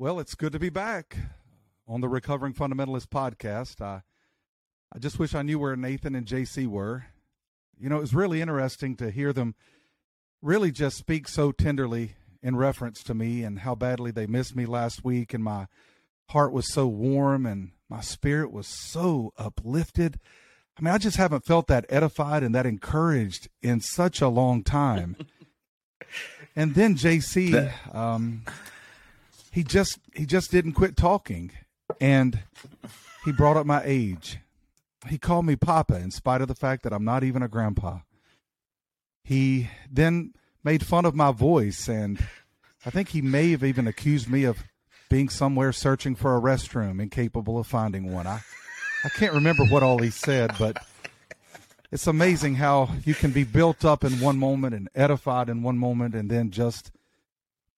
Well, it's good to be back on the Recovering Fundamentalist podcast. I just wish I knew where Nathan and JC were. You know, it was really interesting to hear them really just speak so tenderly in reference to me and how badly they missed me last week. And my heart was so warm and my spirit was so uplifted. I mean, I just haven't felt that edified and that encouraged in such a long time. And then JC, He just didn't quit talking, and he brought up my age. He called me Papa in spite of the fact that I'm not even a grandpa. He then made fun of my voice, and I think he may have even accused me of being somewhere searching for a restroom, incapable of finding one. I can't remember what all he said, but it's amazing how you can be built up in one moment and edified in one moment and then just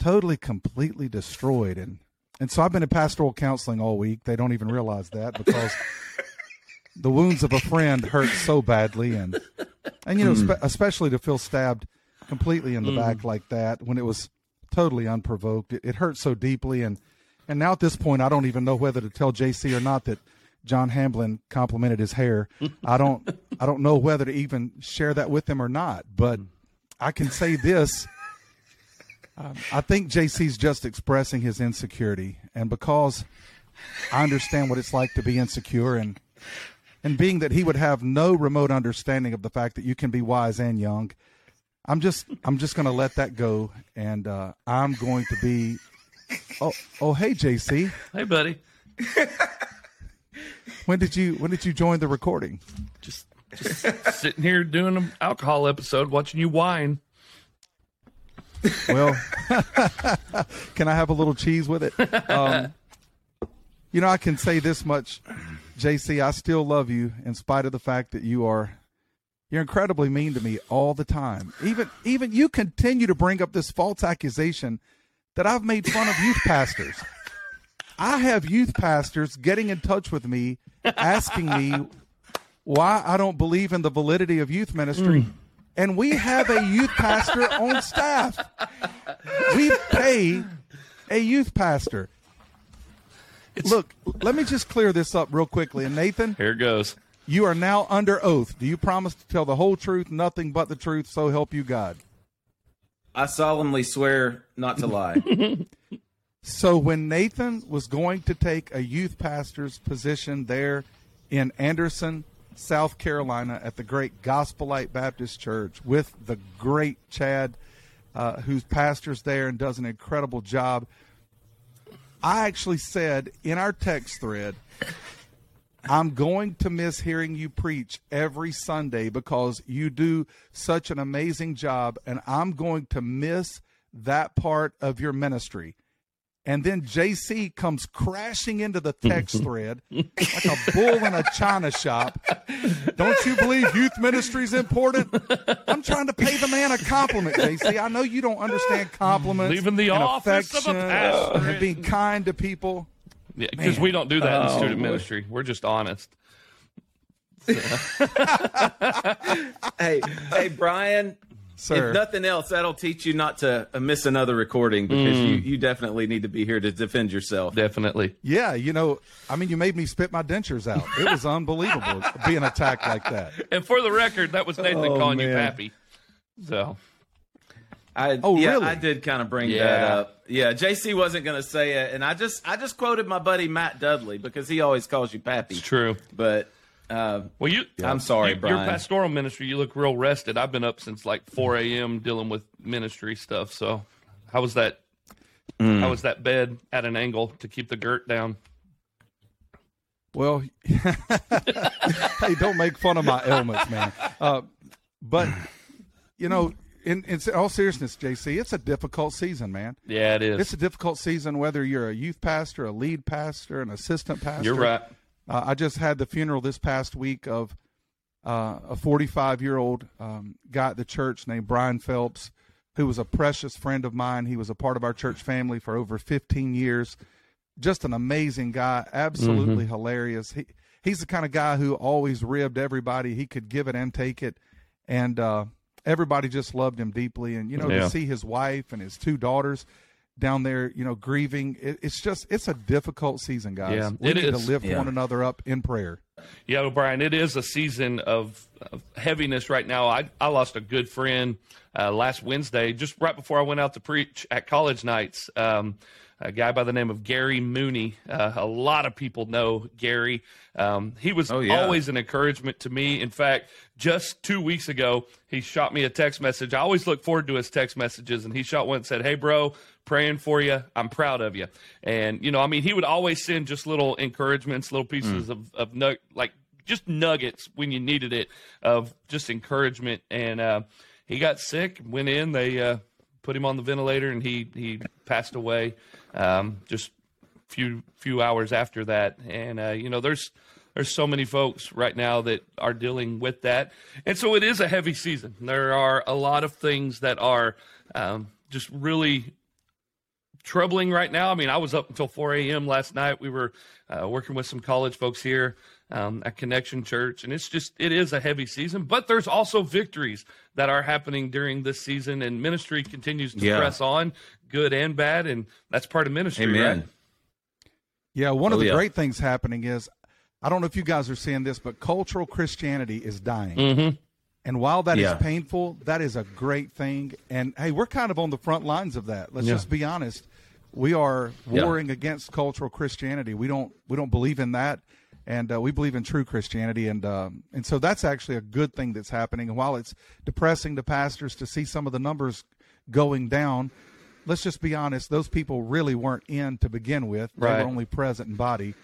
totally, completely destroyed. And so I've been in pastoral counseling all week. They don't even realize that because the wounds of a friend hurt so badly. And you know, especially to feel stabbed completely in the back like that when it was totally unprovoked, it hurt so deeply. And now at this point, I don't even know whether to tell JC or not that John Hamblin complimented his hair. I don't know whether to even share that with him or not, but I can say this. I think JC's just expressing his insecurity, and because I understand what it's like to be insecure, and being that he would have no remote understanding of the fact that you can be wise and young, I'm just going to let that go, and I'm going to be. Oh, hey JC. Hey buddy. When did you join the recording? Just sitting here doing an alcohol episode, watching you whine. Well, can I have a little cheese with it? You know, I can say this much, JC, I still love you in spite of the fact that you're incredibly mean to me all the time. Even you continue to bring up this false accusation that I've made fun of youth pastors. I have youth pastors getting in touch with me, asking me why I don't believe in the validity of youth ministry. And we have a youth pastor on staff. We pay a youth pastor. Look, let me just clear this up real quickly. And Nathan, here goes. You are now under oath. Do you promise to tell the whole truth, nothing but the truth, so help you God? I solemnly swear not to lie. So when Nathan was going to take a youth pastor's position there in Anderson, South Carolina, at the great Gospel Light Baptist Church with the great Chad, who's pastors there and does an incredible job, I actually said in our text thread, I'm going to miss hearing you preach every Sunday because you do such an amazing job, and I'm going to miss that part of your ministry. And then JC comes crashing into the text thread like a bull in a china shop. Don't you believe youth ministry is important? I'm trying to pay the man a compliment, JC. I know you don't understand compliments. Leaving the office of a pastor and being kind to people. Yeah, because we don't do that in student ministry. We're just honest. So. Hey, Brian. Sir. If nothing else, that'll teach you not to miss another recording because you definitely need to be here to defend yourself. Definitely. Yeah, you know, I mean, you made me spit my dentures out. It was unbelievable being attacked like that. And for the record, that was Nathan calling you Pappy. So, really? I did kind of bring that up. Yeah, JC wasn't going to say it, and I just quoted my buddy Matt Dudley because he always calls you Pappy. It's true, but. I'm sorry, Brian. Your pastoral ministry, you look real rested. I've been up since like 4 a.m. dealing with ministry stuff. So how was that? How was that bed at an angle to keep the girt down? Well, hey, don't make fun of my ailments, man. But, you know, in all seriousness, JC, it's a difficult season, man. Yeah, it is. It's a difficult season, whether you're a youth pastor, a lead pastor, an assistant pastor. You're right. I just had the funeral this past week of a 45-year-old guy at the church named Brian Phelps, who was a precious friend of mine. He was a part of our church family for over 15 years. Just an amazing guy, absolutely hilarious. He's the kind of guy who always ribbed everybody. He could give it and take it, and everybody just loved him deeply. And, you know, to see his wife and his two daughters down there, you know, grieving. It's a difficult season, guys. Yeah, we need to lift one another up in prayer. Yeah, O'Brien, it is a season of heaviness right now. I lost a good friend last Wednesday, just right before I went out to preach at college nights. A guy by the name of Gary Mooney. A lot of people know Gary. He was always an encouragement to me. In fact, just 2 weeks ago, he shot me a text message. I always look forward to his text messages, and he shot one and said, "Hey, bro, praying for you. I'm proud of you." And, you know, I mean, he would always send just little encouragements, little pieces of nuggets when you needed it, of just encouragement. And he got sick, went in, they put him on the ventilator, and he passed away just few hours after that. And, you know, there's so many folks right now that are dealing with that. And so it is a heavy season. There are a lot of things that are just really troubling right now. I mean, I was up until 4 a.m. last night. We were working with some college folks here at Connection Church, and it is a heavy season, but there's also victories that are happening during this season, and ministry continues to press on, good and bad, and that's part of ministry. Amen. Right? Yeah, one of the great things happening is, I don't know if you guys are seeing this, but cultural Christianity is dying. Mm-hmm. And while that is painful, that is a great thing. And hey, we're kind of on the front lines of that. Let's just be honest. We are warring against cultural Christianity. We don't believe in that. And we believe in true Christianity, and so that's actually a good thing that's happening. And while it's depressing to pastors to see some of the numbers going down, let's just be honest, those people really weren't in to begin with. Right. They were only present in body.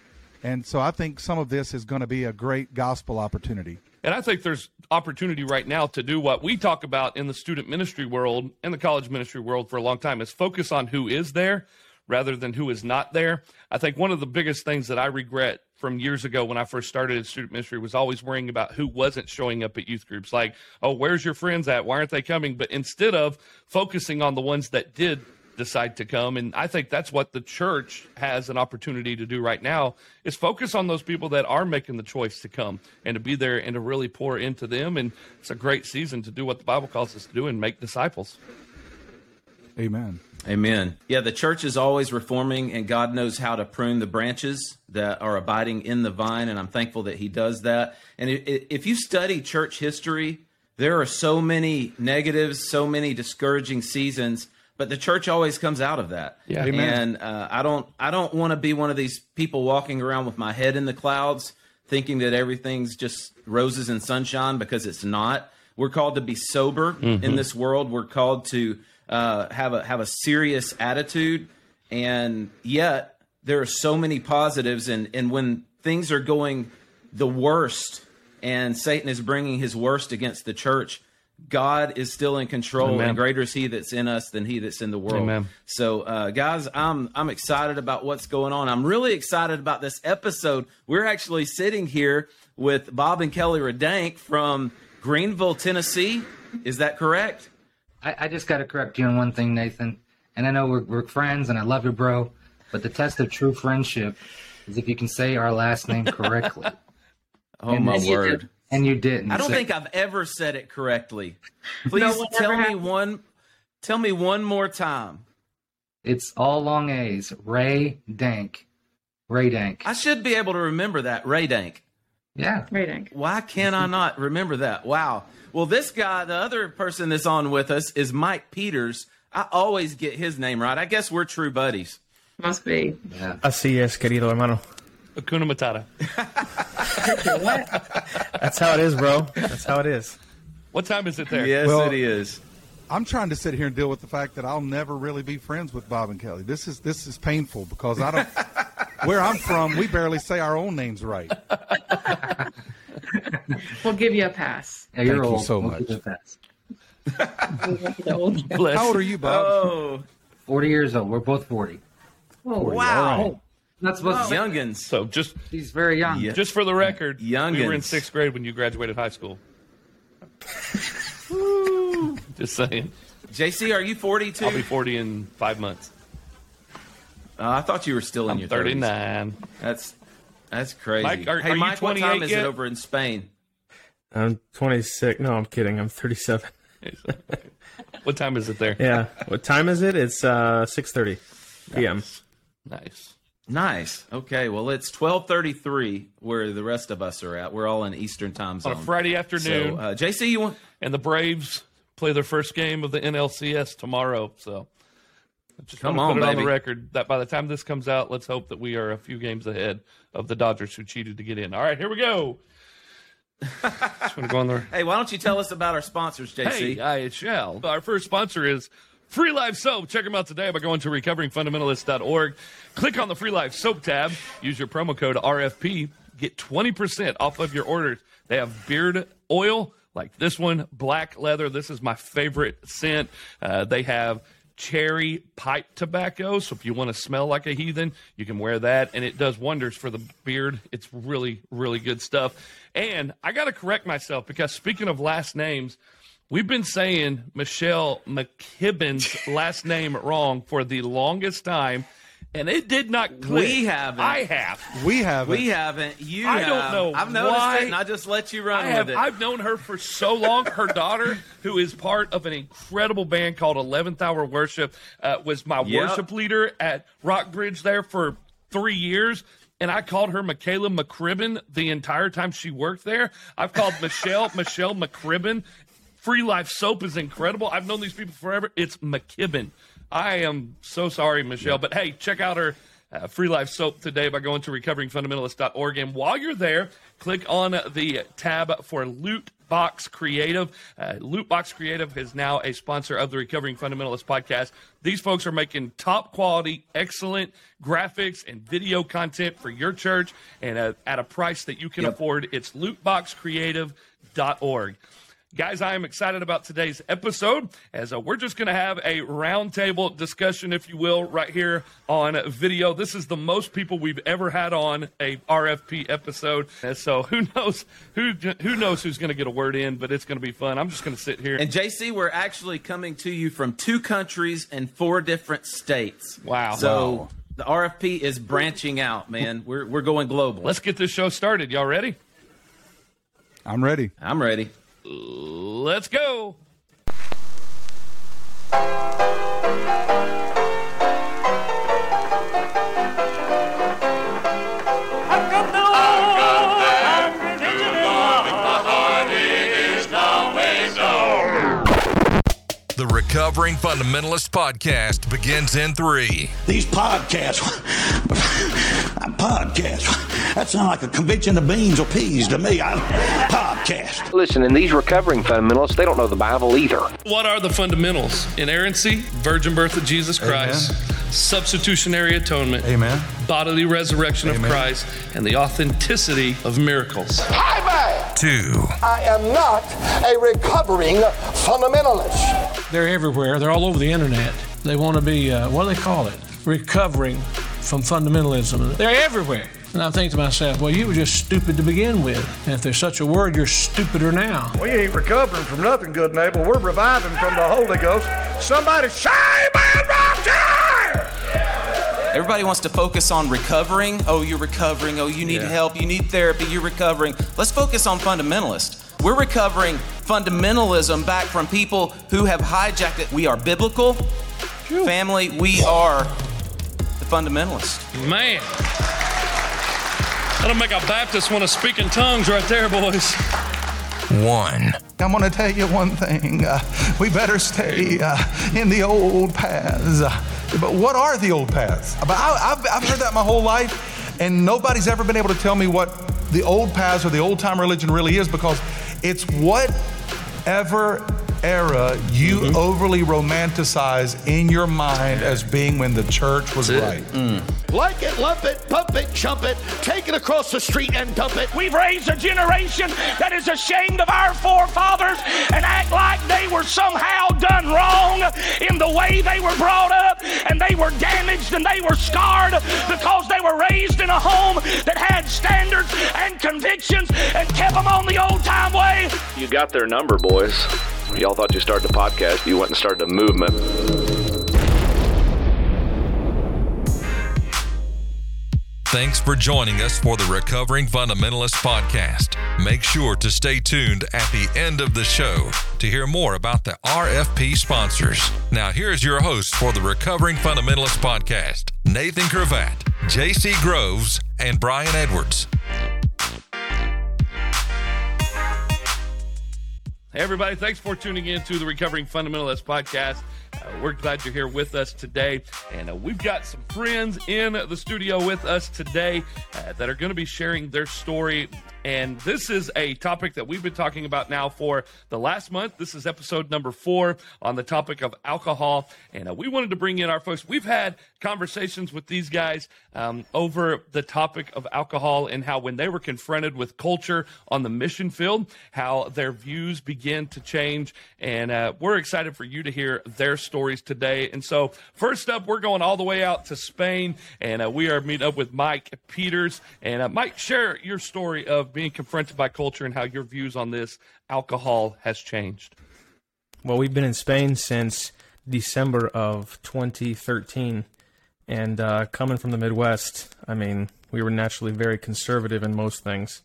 And so I think some of this is going to be a great gospel opportunity. And I think there's opportunity right now to do what we talk about in the student ministry world and the college ministry world for a long time, is focus on who is there rather than who is not there. I think one of the biggest things that I regret from years ago when I first started in student ministry was always worrying about who wasn't showing up at youth groups. Like, oh, where's your friends at? Why aren't they coming? But instead of focusing on the ones that did decide to come, and I think that's what the church has an opportunity to do right now, is focus on those people that are making the choice to come and to be there and to really pour into them. And it's a great season to do what the Bible calls us to do and make disciples. Amen. Amen. Yeah, the church is always reforming, and God knows how to prune the branches that are abiding in the vine, and I'm thankful that he does that. And if you study church history, there are so many negatives, so many discouraging seasons, but the church always comes out of that. Yeah. Amen. And I don't want to be one of these people walking around with my head in the clouds thinking that everything's just roses and sunshine, because it's not. We're called to be sober in this world. We're called to have a serious attitude, and yet there are so many positives, and when things are going the worst and Satan is bringing his worst against the church, God is still in control. Amen. And greater is he that's in us than he that's in the world. Amen. So guys, I'm excited about what's going on. I'm really excited about this episode. We're actually sitting here with Bob and Kelly Redank from Greenville, Tennessee. Is that correct? I just got to correct you on one thing, Nathan. And I know we're friends, and I love you, bro. But the test of true friendship is if you can say our last name correctly. Oh, and my word. You didn't. I don't think I've ever said it correctly. Please tell me one more time. It's all long A's. Redank. Redank. I should be able to remember that. Redank. Yeah. Redank. Why can't I not remember that? Wow. Well, this guy, the other person that's on with us, is Mike Peters. I always get his name right. I guess we're true buddies. Must be. Yeah. Así es, querido hermano. Hakuna Matata. What? That's how it is, bro. That's how it is. What time is it there? Yes, it is. I'm trying to sit here and deal with the fact that I'll never really be friends with Bob and Kelly. This is painful because I don't. Where I'm from, we barely say our own names right. We'll give you a pass. Yeah, thank you so much. How old are you, Bob? Oh. 40 years old. We're both 40. Oh, 40. Wow. Right. Not supposed to be youngins. So he's very young. Yeah. Just for the record, youngins. We were in 6th grade when you graduated high school. Just saying. JC, are you 42? I'll be 40 in 5 months. I thought you were still in your 39. 30s. That's crazy. Mike, hey, Mike, what time is it over in Spain? I'm 26. No, I'm kidding. I'm 37. What time is it there? Yeah. What time is it? It's 6:30 p.m. Nice. Okay. Well, it's 12:33 where the rest of us are at. We're all in Eastern time zone. On a Friday afternoon. So, JC, you want? And the Braves play their first game of the NLCS tomorrow. So I just come on, put it on the record that by the time this comes out, let's hope that we are a few games ahead of the Dodgers who cheated to get in. All right, here we go. Just want to go on there. Hey, why don't you tell us about our sponsors, JC? Hey, I shall. Our first sponsor is Free Life Soap. Check them out today by going to recoveringfundamentalist.org. Click on the Free Life Soap tab. Use your promo code RFP. Get 20% off of your orders. They have beard oil like this one, black leather. This is my favorite scent. They have cherry pipe tobacco. So if you want to smell like a heathen, you can wear that. And it does wonders for the beard. It's really, really good stuff. And I got to correct myself because speaking of last names, we've been saying Michelle McKibben's last name wrong for the longest time, and it did not click. We haven't. I have. We haven't. We haven't. You I have. Don't know I've noticed why. It, and I just let you run with it. I've known her for so long. Her daughter, who is part of an incredible band called 11th Hour Worship, was my worship leader at Rockbridge there for 3 years. And I called her Michaela McCribben the entire time she worked there. I've called Michelle McCribben. Free Life Soap is incredible. I've known these people forever. It's McKibben. I am so sorry, Michelle. But, hey, check out her Free Life Soap today by going to recoveringfundamentalist.org. And while you're there, click on the tab for Lootbox Creative. Lootbox Creative is now a sponsor of the Recovering Fundamentalist podcast. These folks are making top quality, excellent graphics and video content for your church and at a price that you can afford. It's lootboxcreative.org. Guys, I am excited about today's episode as we're just going to have a roundtable discussion, if you will, right here on video. This is the most people we've ever had on a RFP episode. And so who knows who's going to get a word in, but it's going to be fun. I'm just going to sit here. And, JC, we're actually coming to you from 2 countries and 4 different states. Wow. So the RFP is branching out, man. We're going global. Let's get this show started. Y'all ready? I'm ready. I'm ready. Let's go. The Recovering Fundamentalist Podcast begins in 3. These podcasts. That sounds like a convention of beans or peas to me. Podcast. Listen, and these recovering fundamentalists, they don't know the Bible either. What are the fundamentals? Inerrancy, virgin birth of Jesus Christ, Amen. Substitutionary atonement, Amen. Bodily resurrection Amen. Of Christ, and the authenticity of miracles. Hi, man! 2. I am not a recovering fundamentalist. They're everywhere. They're all over the internet. They want to be, what do they call it? Recovering from fundamentalism. They're everywhere. And I think to myself, well, you were just stupid to begin with. And if there's such a word, you're stupider now. We ain't recovering from nothing, good neighbor. We're reviving from the Holy Ghost. Somebody shout, man, rock time! Everybody wants to focus on recovering. Oh, you're recovering. Oh, you need help. You need therapy. You're recovering. Let's focus on fundamentalist. We're recovering fundamentalism back from people who have hijacked it. We are biblical. Phew. Family, we are the fundamentalist. Man. That'll make a Baptist want to speak in tongues right there, boys. 1. I'm going to tell you one thing. We better stay in the old paths. But what are the old paths? But I've heard that my whole life, and nobody's ever been able to tell me what the old paths or the old-time religion really is, because it's whatever era you overly romanticize in your mind as being when the church was right. Like it, lump it, pump it, chump it, take it across the street and dump it. We've raised a generation that is ashamed of our forefathers and act like they were somehow done wrong in the way they were brought up, and they were damaged and they were scarred because they were raised in a home that had standards and convictions and kept them on the old-time way. You got their number, boys. Y'all thought you started a podcast. You went and started a movement. Thanks for joining us for the Recovering Fundamentalist podcast. Make sure to stay tuned at the end of the show to hear more about the RFP sponsors. Now, here's your host for the Recovering Fundamentalist podcast, Nathan Cravatt, J.C. Groves, and Brian Edwards. Hey, everybody. Thanks for tuning in to the Recovering Fundamentalist podcast. We're glad you're here with us today. And we've got some friends in the studio with us today that are going to be sharing their story. And this is a topic that we've been talking about now for the last month. This is episode number 4 on the topic of alcohol. And we wanted to bring in our folks. We've had conversations with these guys over the topic of alcohol and how when they were confronted with culture on the mission field, how their views begin to change. And we're excited for you to hear their stories today. And so first up, we're going all the way out to Spain. And we are meeting up with Mike Peters. And Mike, share your story of being confronted by culture and how your views on this alcohol has changed. Well, we've been in Spain since December of 2013, and coming from the Midwest, I mean, we were naturally very conservative in most things.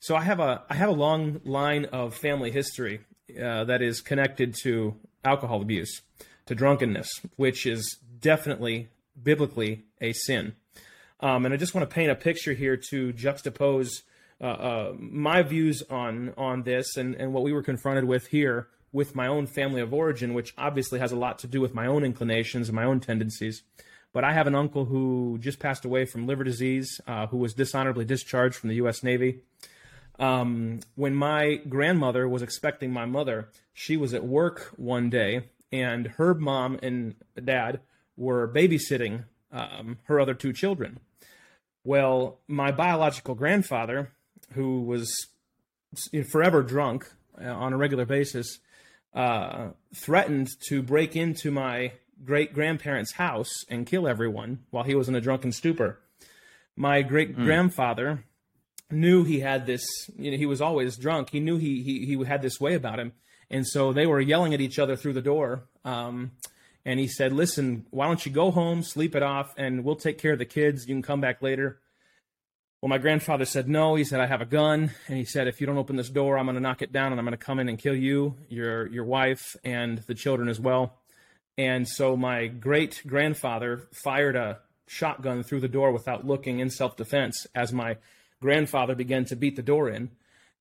So I have a long line of family history that is connected to alcohol abuse, to drunkenness, which is definitely biblically a sin. And I just want to paint a picture here to juxtapose my views on this and what we were confronted with here with my own family of origin, which obviously has a lot to do with my own inclinations and my own tendencies. But I have an uncle who just passed away from liver disease, who was dishonorably discharged from the U.S. Navy. When my grandmother was expecting my mother, she was at work one day, and her mom and dad were babysitting her other 2 children. Well, my biological grandfather, who was forever drunk on a regular basis, threatened to break into my great-grandparents' house and kill everyone while he was in a drunken stupor. My great-grandfather knew he had this, he was always drunk. He knew he had this way about him. And so they were yelling at each other through the door. And he said, listen, why don't you go home, sleep it off, and we'll take care of the kids. You can come back later. Well, my grandfather said, no. He said, I have a gun. And he said, if you don't open this door, I'm going to knock it down, and I'm going to come in and kill you, your wife, and the children as well. And so my great-grandfather fired a shotgun through the door without looking in self-defense as my grandfather began to beat the door in.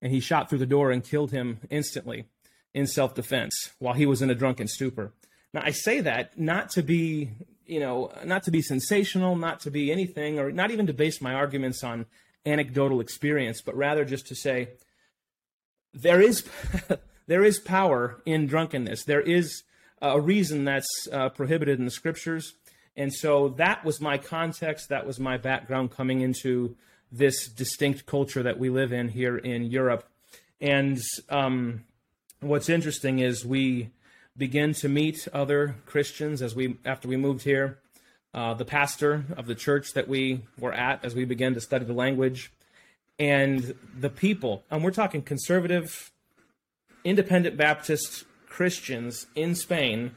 And he shot through the door and killed him instantly in self-defense while he was in a drunken stupor. Now, I say that not to be, not to be sensational, not to be anything, or not even to base my arguments on anecdotal experience, but rather just to say there is power in drunkenness. There is a reason that's prohibited in the scriptures. And so that was my context. That was my background coming into this distinct culture that we live in here in Europe. And what's interesting is we begin to meet other Christians after we moved here. The pastor of the church that we were at as we began to study the language, and the people, and we're talking conservative, independent Baptist Christians in Spain,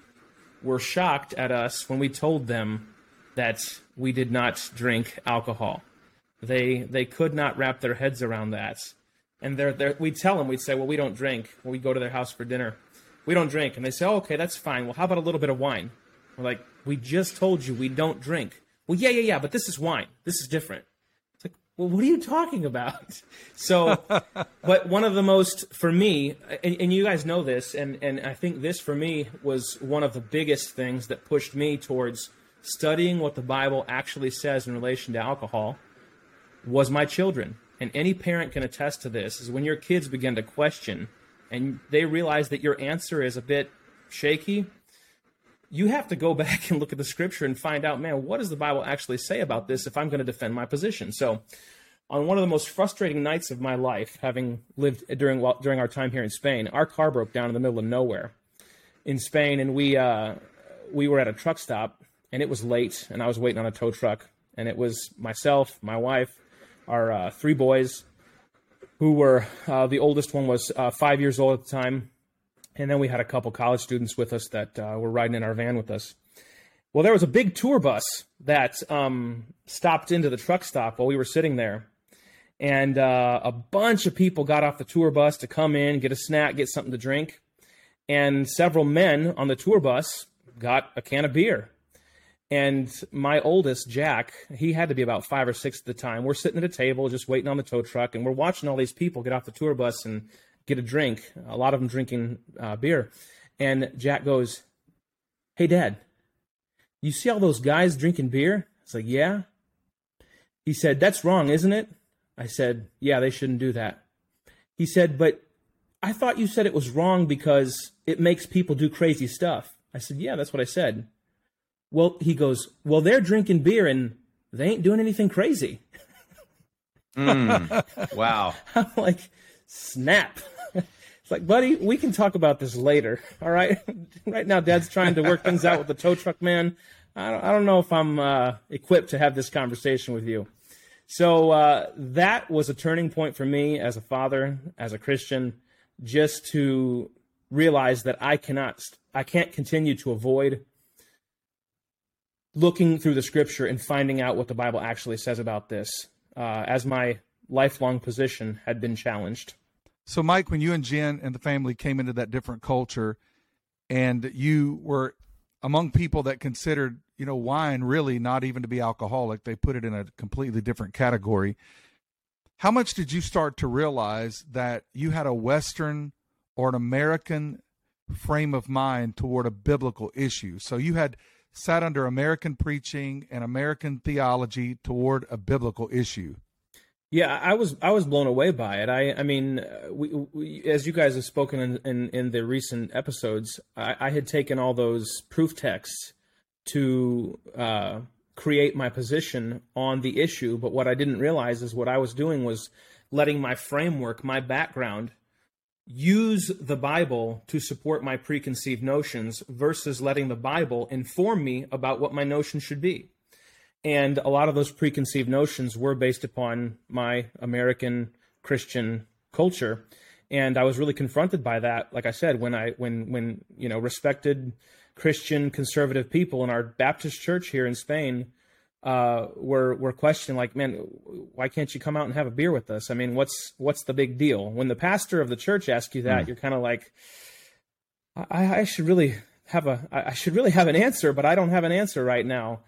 were shocked at us when we told them that we did not drink alcohol. They could not wrap their heads around that, and we'd tell them, we'd say, well, we don't drink. When we go to their house for dinner, we don't drink. And they say, oh, okay, that's fine. Well, how about a little bit of wine? We're like, we just told you we don't drink. Well, yeah, but this is wine. This is different. It's like, well, what are you talking about? So, but one of the most, for me, and you guys know this, and I think this for me was one of the biggest things that pushed me towards studying what the Bible actually says in relation to alcohol, was my children. And any parent can attest to this, is when your kids begin to question and they realize that your answer is a bit shaky, you have to go back and look at the scripture and find out, man, what does the Bible actually say about this if I'm going to defend my position? So on one of the most frustrating nights of my life, having lived during our time here in Spain, our car broke down in the middle of nowhere in Spain, and we were at a truck stop, and it was late, and I was waiting on a tow truck, and it was myself, my wife, our 3 boys, who were, the oldest one was 5 years old at the time. And then we had a couple college students with us that were riding in our van with us. Well, there was a big tour bus that stopped into the truck stop while we were sitting there. And a bunch of people got off the tour bus to come in, get a snack, get something to drink. And several men on the tour bus got a can of beer. And my oldest, Jack, he had to be about 5 or 6 at the time. We're sitting at a table just waiting on the tow truck, and we're watching all these people get off the tour bus and get a drink, a lot of them drinking beer. And Jack goes, "Hey, Dad, you see all those guys drinking beer?" I was like, "Yeah." He said, "That's wrong, isn't it?" I said, "Yeah, they shouldn't do that." He said, "But I thought you said it was wrong because it makes people do crazy stuff." I said, "Yeah, that's what I said." Well, he goes, "Well, they're drinking beer and they ain't doing anything crazy." Wow. I'm like, snap. It's like, buddy, we can talk about this later. All right. Right now, Dad's trying to work things out with the tow truck man. I don't know if I'm equipped to have this conversation with you. So that was a turning point for me as a father, as a Christian, just to realize that I can't continue to avoid looking through the scripture and finding out what the Bible actually says about this, as my lifelong position had been challenged. So, Mike, when you and Jen and the family came into that different culture and you were among people that considered, you know, wine really not even to be alcoholic, they put it in a completely different category. How much did you start to realize that you had a Western or an American frame of mind toward a biblical issue? So you had sat under American preaching and American theology toward a biblical issue. Yeah, I was blown away by it. I mean, we, as you guys have spoken in the recent episodes, I had taken all those proof texts to create my position on the issue. But what I didn't realize is what I was doing was letting my framework, my background, use the Bible to support my preconceived notions versus letting the Bible inform me about what my notions should be. And a lot of those preconceived notions were based upon my American Christian culture. And I was really confronted by that, like I said, when you know, respected Christian conservative people in our Baptist church here in Spain were questioning, like, man, why can't you come out and have a beer with us? I mean, what's the big deal? When the pastor of the church asks you that, you're kind of like, I should really have an answer, but I don't have an answer right now.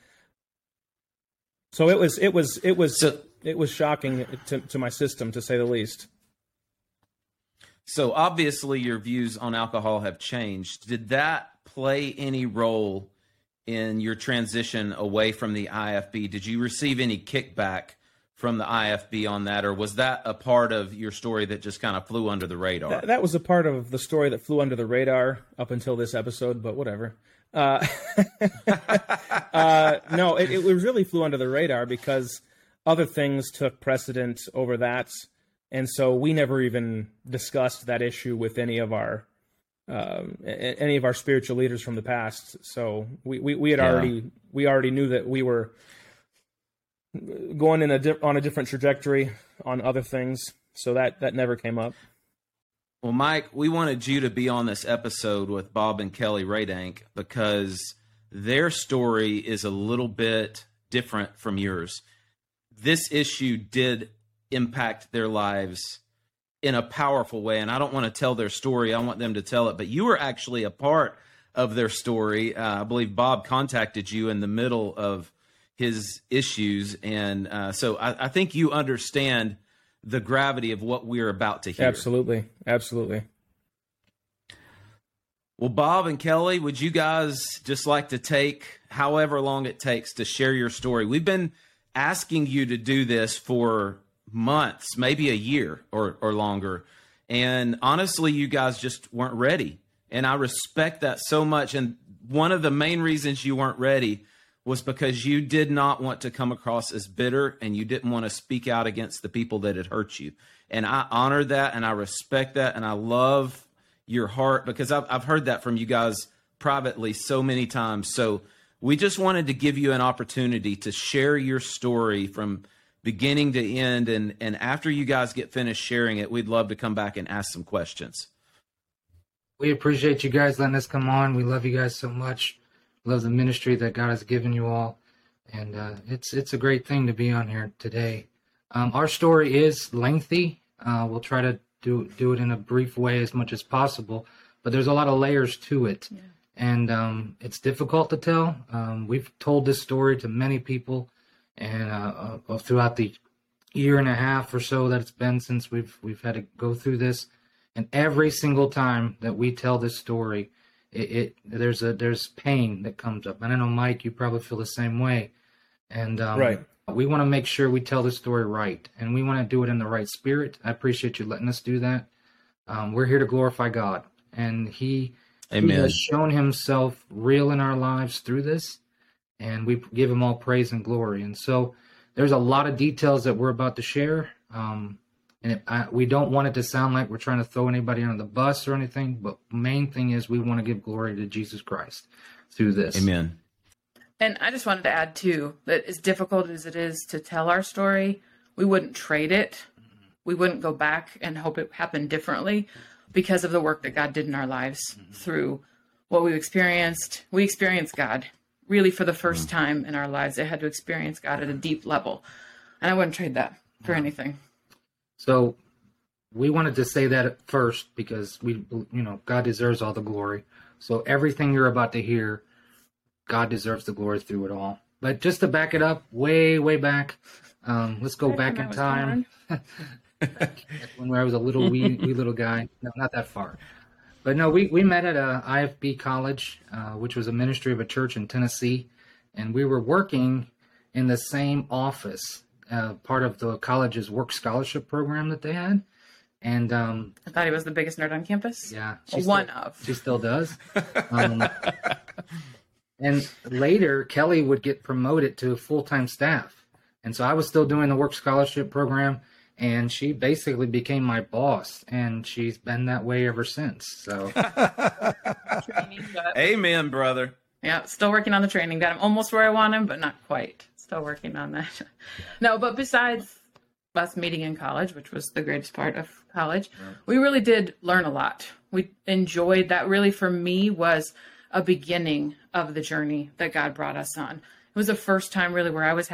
So it was shocking to my system, to say the least. So obviously your views on alcohol have changed. Did that play any role in your transition away from the IFB? Did you receive any kickback from the IFB on that, or was that a part of your story that just kind of flew under the radar? That was a part of the story that flew under the radar up until this episode, but whatever. No, it really flew under the radar because other things took precedent over that. And so we never even discussed that issue with any of our spiritual leaders from the past. So we already knew that we were going on a different trajectory on other things. So that never came up. Well, Mike, we wanted you to be on this episode with Bob and Kelly Radank because their story is a little bit different from yours. This issue did impact their lives in a powerful way, and I don't want to tell their story. I want them to tell it, but you were actually a part of their story. I believe Bob contacted you in the middle of his issues, and so I think you understand the gravity of what we're about to hear. Absolutely. Absolutely. Well, Bob and Kelly, would you guys just like to take however long it takes to share your story? We've been asking you to do this for months, maybe a year or longer. And honestly, you guys just weren't ready. And I respect that so much. And one of the main reasons you weren't ready was because you did not want to come across as bitter, and you didn't want to speak out against the people that had hurt you. And I honor that, and I respect that, and I love your heart, because I've heard that from you guys privately so many times. So we just wanted to give you an opportunity to share your story from beginning to end. And after you guys get finished sharing it, we'd love to come back and ask some questions. We appreciate you guys letting us come on. We love you guys so much. love the ministry that God has given you all. And it's a great thing to be on here today. Our story is lengthy. We'll try to do it in a brief way as much as possible, but there's a lot of layers to it. Yeah. And it's difficult to tell. We've told this story to many people, and throughout the year and a half or so that it's been since we've had to go through this, and every single time that we tell this story, there's pain that comes up. And I know, Mike, you probably feel the same way. And right. We want to make sure we tell this story right, and we want to do it in the right spirit. I appreciate you letting us do that. We're here to glorify God, and He has shown himself real in our lives through this, and we give him all praise and glory. And so there's a lot of details that we're about to share, we don't want it to sound like we're trying to throw anybody under the bus or anything, but main thing is we want to give glory to Jesus Christ through this. Amen. And I just wanted to add, too, that as difficult as it is to tell our story, we wouldn't trade it. We wouldn't go back and hope it happened differently, because of the work that God did in our lives through what we've experienced. We experienced God really for the first time in our lives. I had to experience God at a deep level, and I wouldn't trade that for anything. So we wanted to say that at first, because God deserves all the glory. So everything you're about to hear, God deserves the glory through it all. But just to back it up way, way back, let's go back in time. When I was a little wee little guy, no, not that far, but no, we met at a IFB college, which was a ministry of a church in Tennessee, and we were working in the same office, part of the college's work scholarship program that they had. And I thought he was the biggest nerd on campus. Yeah, she still does. And later, Kelly would get promoted to full-time staff, and so I was still doing the work scholarship program. And she basically became my boss, and she's been that way ever since. So, amen, brother. Yeah, still working on the training. Got him almost where I want him, but not quite. Still working on that. No, but besides us meeting in college, which was the greatest part of college, we really did learn a lot. We enjoyed that. Really, for me, was a beginning of the journey that God brought us on. It was the first time really where I was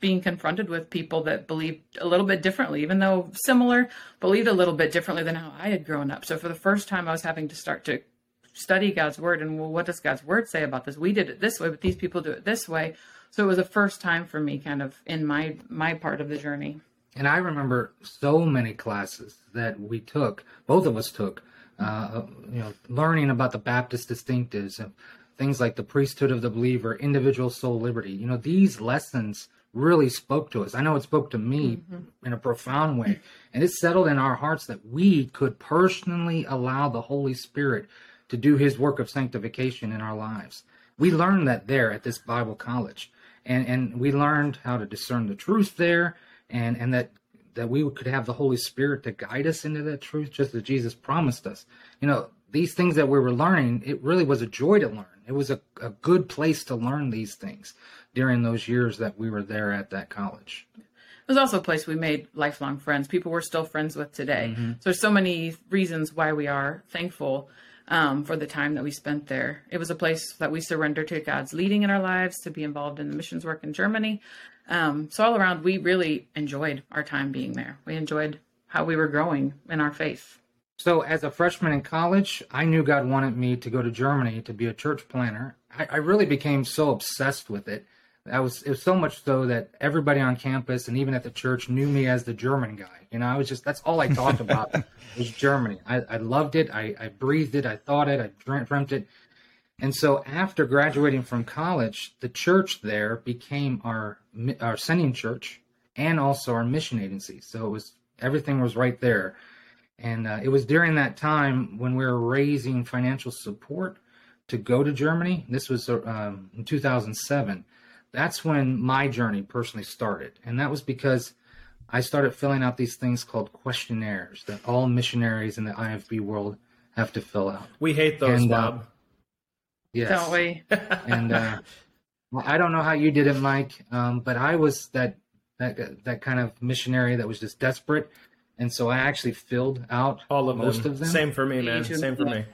being confronted with people that believed a little bit differently, even though similar, believed a little bit differently than how I had grown up. So for the first time, I was having to start to study God's word and, well, what does God's word say about this? We did it this way, but these people do it this way. So it was the first time for me kind of in my part of the journey. And I remember so many classes that we took, both of us took, learning about the Baptist distinctives and things like the priesthood of the believer, individual soul liberty. These lessons really spoke to us. I know it spoke to me in a profound way. And it settled in our hearts that we could personally allow the Holy Spirit to do his work of sanctification in our lives. We learned that there at this Bible college. And we learned how to discern the truth there, and that we could have the Holy Spirit to guide us into that truth, just as Jesus promised us. These things that we were learning, it really was a joy to learn. It was a good place to learn these things during those years that we were there at that college. It was also a place we made lifelong friends. People we're still friends with today. So there's so many reasons why we are thankful for the time that we spent there. It was a place that we surrendered to God's leading in our lives, to be involved in the missions work in Germany. So all around, we really enjoyed our time being there. We enjoyed how we were growing in our faith. So as a freshman in college, I knew God wanted me to go to Germany to be a church planner. I really became so obsessed with it. It was so much so that everybody on campus and even at the church knew me as the German guy. That's all I talked about was Germany. I loved it. I breathed it. I thought it. I dreamt it. And so after graduating from college, the church there became our sending church and also our mission agency. So everything was right there. And it was during that time when we were raising financial support to go to Germany. This was in 2007. That's when my journey personally started. And that was because I started filling out these things called questionnaires that all missionaries in the IFB world have to fill out. We hate those, Bob. Yes. Don't we? And I don't know how you did it, Mike, but I was that kind of missionary that was just desperate. And so I actually filled out all of most of them. Same for me, man. Same for me.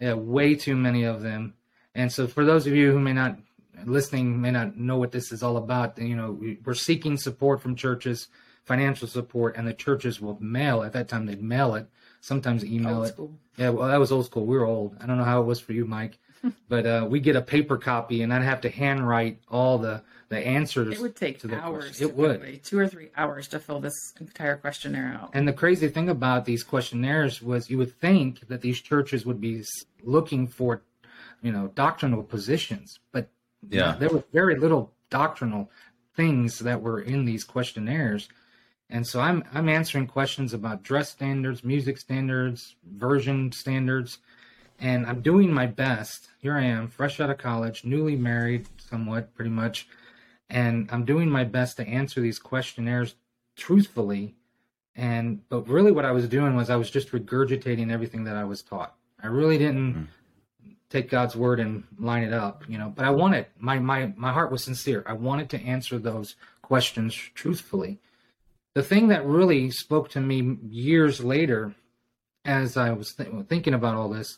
Yeah, way too many of them. And so for those of you who may not listening may not know what this is all about, you know, we're seeking support from churches, financial support, and the churches will mail. At that time, they'd mail it, sometimes email old it. School. Yeah, well, that was old school. We were old. I don't know how it was for you, Mike, but we get a paper copy, and I'd have to handwrite all the answers. It would take to the hours. It would 2 or 3 hours to fill this entire questionnaire out. And the crazy thing about these questionnaires was, you would think that these churches would be looking for, you know, doctrinal positions, but yeah, there were very little doctrinal things that were in these questionnaires. And so I'm answering questions about dress standards, music standards, version standards, and I'm doing my best. Here I am, fresh out of college, newly married, somewhat, pretty much, and I'm doing my best to answer these questionnaires truthfully. But really what I was doing was I was just regurgitating everything that I was taught. I really didn't take God's word and line it up, you know, but I wanted, my heart was sincere. I wanted to answer those questions truthfully. The thing that really spoke to me years later, as I was thinking about all this,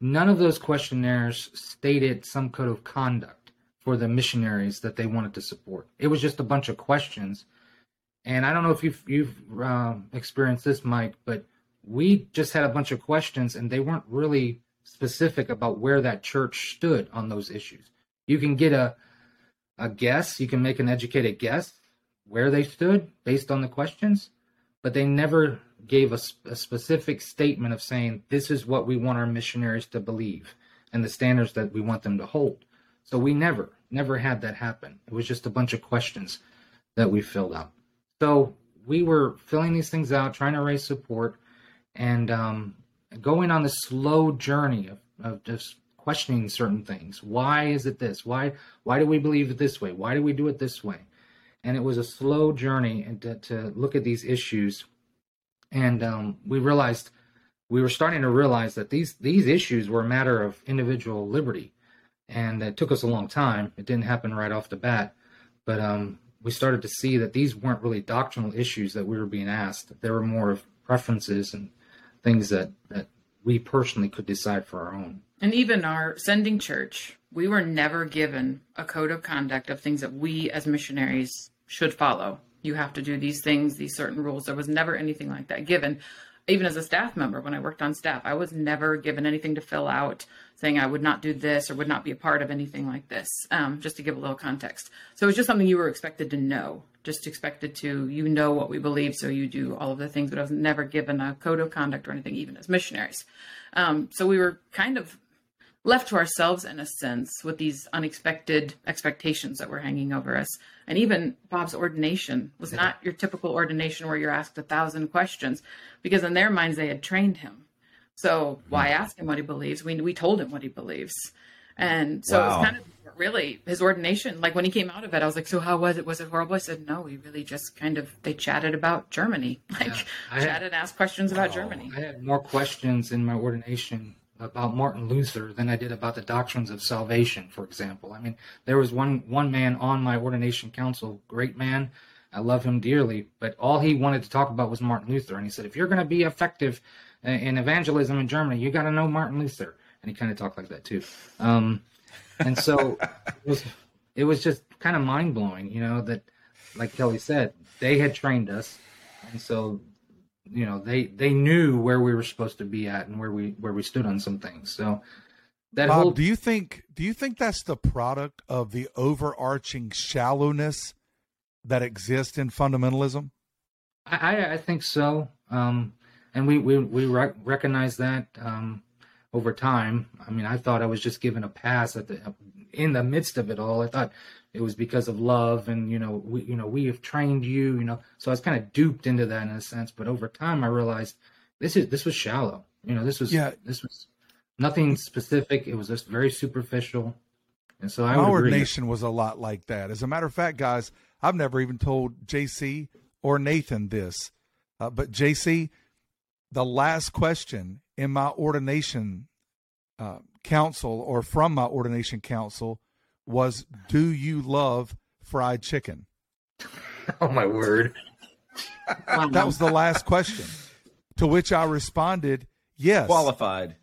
none of those questionnaires stated some code of conduct for the missionaries that they wanted to support. It was just a bunch of questions. And I don't know if you've experienced this, Mike, but we just had a bunch of questions and they weren't really specific about where that church stood on those issues. You can get a guess, you can make an educated guess where they stood based on the questions, but they never gave a specific statement of saying, this is what we want our missionaries to believe and the standards that we want them to hold. So we never had that happen. It was just a bunch of questions that we filled out. So we were filling these things out, trying to raise support, and going on the slow journey of just questioning certain things. Why is it this? Why do we believe it this way? Why do we do it this way? And it was a slow journey to look at these issues. And we were starting to realize that these issues were a matter of individual liberty. And it took us a long time. It didn't happen right off the bat. But we started to see that these weren't really doctrinal issues that we were being asked. They were more of preferences and things that we personally could decide for our own. And even our sending church, we were never given a code of conduct of things that we as missionaries should follow. You have to do these things, these certain rules. There was never anything like that given. Even as a staff member, when I worked on staff, I was never given anything to fill out saying I would not do this or would not be a part of anything like this, just to give a little context. So it was just something you were expected to know, just expected to, you know what we believe, so you do all of the things, but I was never given a code of conduct or anything, even as missionaries. So we were kind of left to ourselves in a sense with these unexpected expectations that were hanging over us. And even Bob's ordination was not your typical ordination where you're asked 1,000 questions, because in their minds they had trained him. So why ask him what he believes? We told him what he believes. And so It was kind of really his ordination. Like when he came out of it, I was like, so how was it? Was it horrible? I said, no, we really just they chatted about Germany, asked questions about Germany. I had more questions in my ordination about Martin Luther than I did about the doctrines of salvation, for example. I mean, there was one man on my ordination council, great man. I love him dearly, but all he wanted to talk about was Martin Luther. And he said, if you're going to be effective in evangelism in Germany, you got to know Martin Luther. And he kind of talked like that too. And so it was just kind of mind blowing, you know, that like Kelly said, they had trained us. And so, you know, they knew where we were supposed to be at and where we stood on some things. So that Bob, do you think that's the product of the overarching shallowness that exists in fundamentalism? I think so. And we recognize that over time. I mean, I thought I was just given a pass in the midst of it all. I thought it was because of love and, you know, we have trained you, you know, so I was kind of duped into that in a sense. But over time, I realized this was shallow. You know, this was nothing specific. It was just very superficial. And so my ordination was a lot like that. As a matter of fact, guys, I've never even told JC or Nathan this, but JC, the last question in my ordination council or from my ordination council was, do you love fried chicken? Oh, my word. That was the last question, to which I responded, yes. Qualified.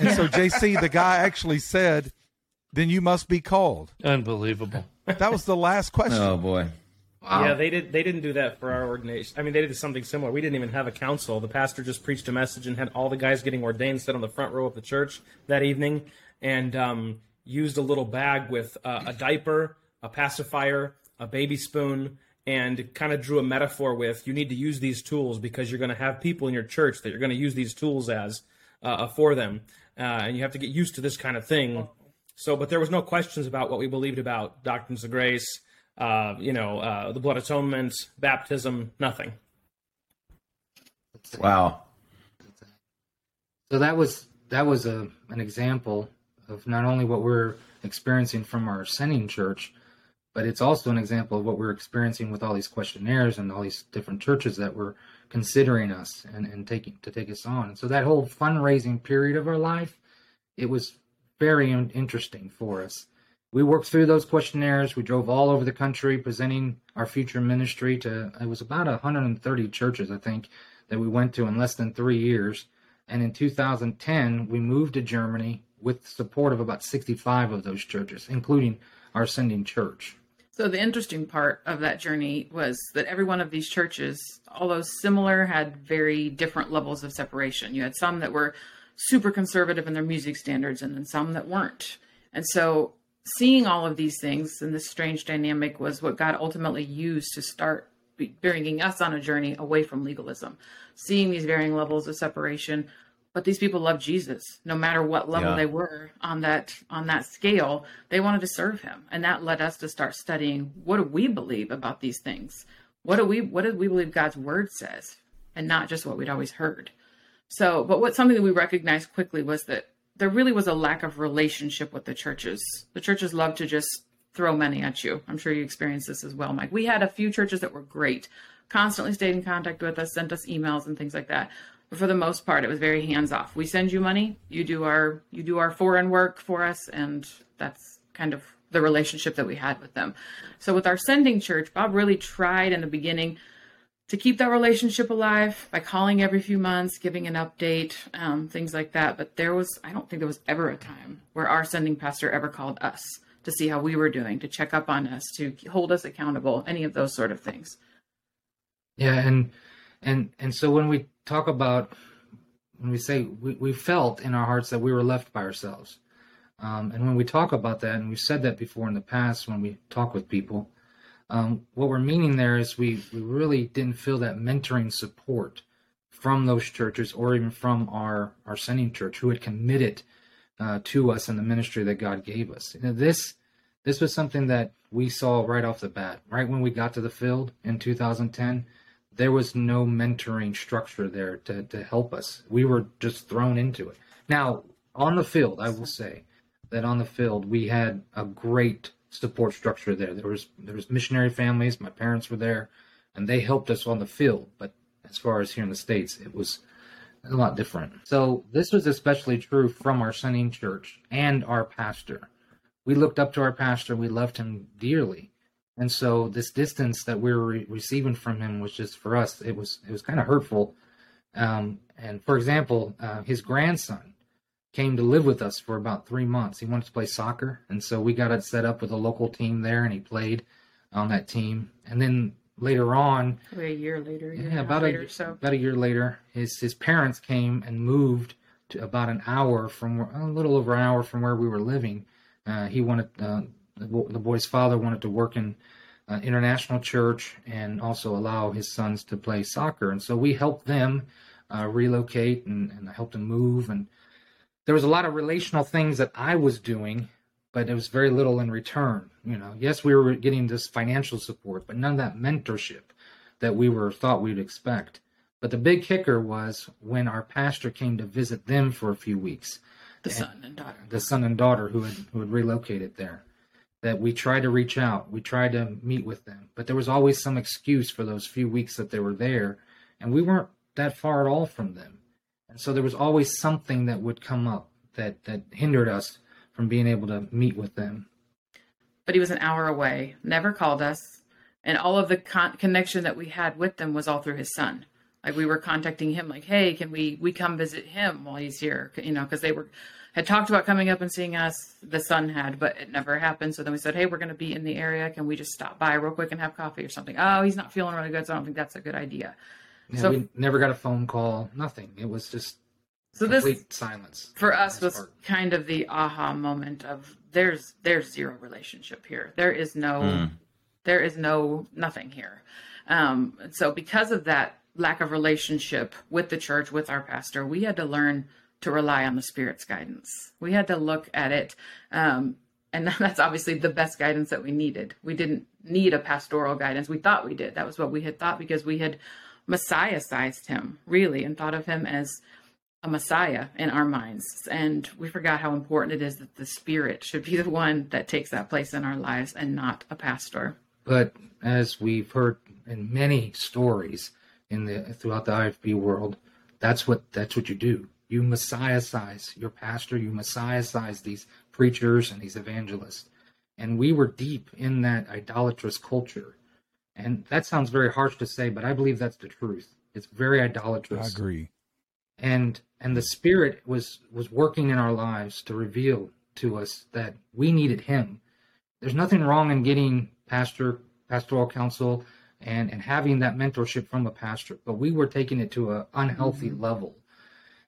And so, JC, the guy actually said, then you must be called. Unbelievable. That was the last question. Oh, boy. Wow. Yeah, they didn't do that for our ordination. I mean, they did something similar. We didn't even have a council. The pastor just preached a message and had all the guys getting ordained sit on the front row of the church that evening and used a little bag with a diaper, a pacifier, a baby spoon, and kind of drew a metaphor with, you need to use these tools because you're going to have people in your church that you're going to use these tools as for them. And you have to get used to this kind of thing. So, but there was no questions about what we believed about doctrines of grace, the blood atonement, baptism, nothing. Wow. So that was an example of not only what we're experiencing from our sending church, but it's also an example of what we're experiencing with all these questionnaires and all these different churches that were considering us and take us on. And so that whole fundraising period of our life, it was very interesting for us. We worked through those questionnaires. We drove all over the country presenting our future ministry to, it was about 130 churches, I think, that we went to in less than 3 years. And in 2010, we moved to Germany with support of about 65 of those churches, including our sending church. So the interesting part of that journey was that every one of these churches, although similar, had very different levels of separation. You had some that were super conservative in their music standards and then some that weren't. And so seeing all of these things and this strange dynamic was what God ultimately used to start bringing us on a journey away from legalism, seeing these varying levels of separation. But these people loved Jesus, no matter what level they were on that scale. They wanted to serve him. And that led us to start studying, what do we believe about these things? What do we believe God's word says, and not just what we'd always heard? So, but something that we recognized quickly was that there really was a lack of relationship with the churches. The churches love to just throw money at you. I'm sure you experienced this as well, Mike. We had a few churches that were great, constantly stayed in contact with us, sent us emails and things like that. But for the most part, it was very hands-off. We send you money, you do our foreign work for us, and that's kind of the relationship that we had with them. So with our sending church, Bob really tried in the beginning to keep that relationship alive by calling every few months, giving an update, things like that. But I don't think there was ever a time where our sending pastor ever called us to see how we were doing, to check up on us, to hold us accountable, any of those sort of things. Yeah, and so when we talk about, when we say we felt in our hearts that we were left by ourselves, and when we talk about that, and we've said that before in the past when we talk with people, what we're meaning there is we really didn't feel that mentoring support from those churches or even from our sending church who had committed to us in the ministry that God gave us. You know, this was something that we saw right off the bat. Right when we got to the field in 2010, there was no mentoring structure there to help us. We were just thrown into it. Now, on the field, I will say that on the field, we had a great support structure there. There was missionary families. My parents were there, and they helped us on the field. But as far as here in the States, it was a lot different. So this was especially true from our sending church and our pastor. We looked up to our pastor. We loved him dearly. And so this distance that we were receiving from him was just, for us, it was kind of hurtful. And for example, his grandson came to live with us for about 3 months. He wanted to play soccer. And so we got it set up with a local team there, and he played on that team. And then later on, about a year later, his parents came and moved to about a little over an hour from where we were living. He wanted, the boy's father wanted to work in an international church and also allow his sons to play soccer. And so we helped them relocate and helped them move. And there was a lot of relational things that I was doing, but it was very little in return. You know, yes, we were getting this financial support, but none of that mentorship that we thought we'd expect. But the big kicker was when our pastor came to visit them for a few weeks. The son and daughter who had relocated there. That we tried to reach out, we tried to meet with them, but there was always some excuse for those few weeks that they were there, and we weren't that far at all from them. And so there was always something that would come up that hindered us from being able to meet with them. But he was an hour away, never called us, and all of the connection that we had with them was all through his son. Like we were contacting him like, hey, can we come visit him while he's here? You know, because they had talked about coming up and seeing us, the son had, but it never happened. So then we said, hey, we're going to be in the area. Can we just stop by real quick and have coffee or something? Oh, he's not feeling really good, so I don't think that's a good idea. Yeah, so we never got a phone call, nothing. It was just complete silence. For us was kind of the aha moment of there's zero relationship here. There is no nothing here. So because of that lack of relationship with the church, with our pastor, we had to learn to rely on the Spirit's guidance. We had to look at it. And that's obviously the best guidance that we needed. We didn't need a pastoral guidance. We thought we did. That was what we had thought because we had messiahized him really and thought of him as a messiah in our minds. And we forgot how important it is that the Spirit should be the one that takes that place in our lives and not a pastor. But as we've heard in many stories throughout the IFB world, that's what you do. You messiahize your pastor, you messiahize these preachers and these evangelists. And we were deep in that idolatrous culture. And that sounds very harsh to say, but I believe that's the truth. It's very idolatrous. I agree. And the Spirit was working in our lives to reveal to us that we needed him. There's nothing wrong in getting pastoral counsel and having that mentorship from a pastor, but we were taking it to an unhealthy level.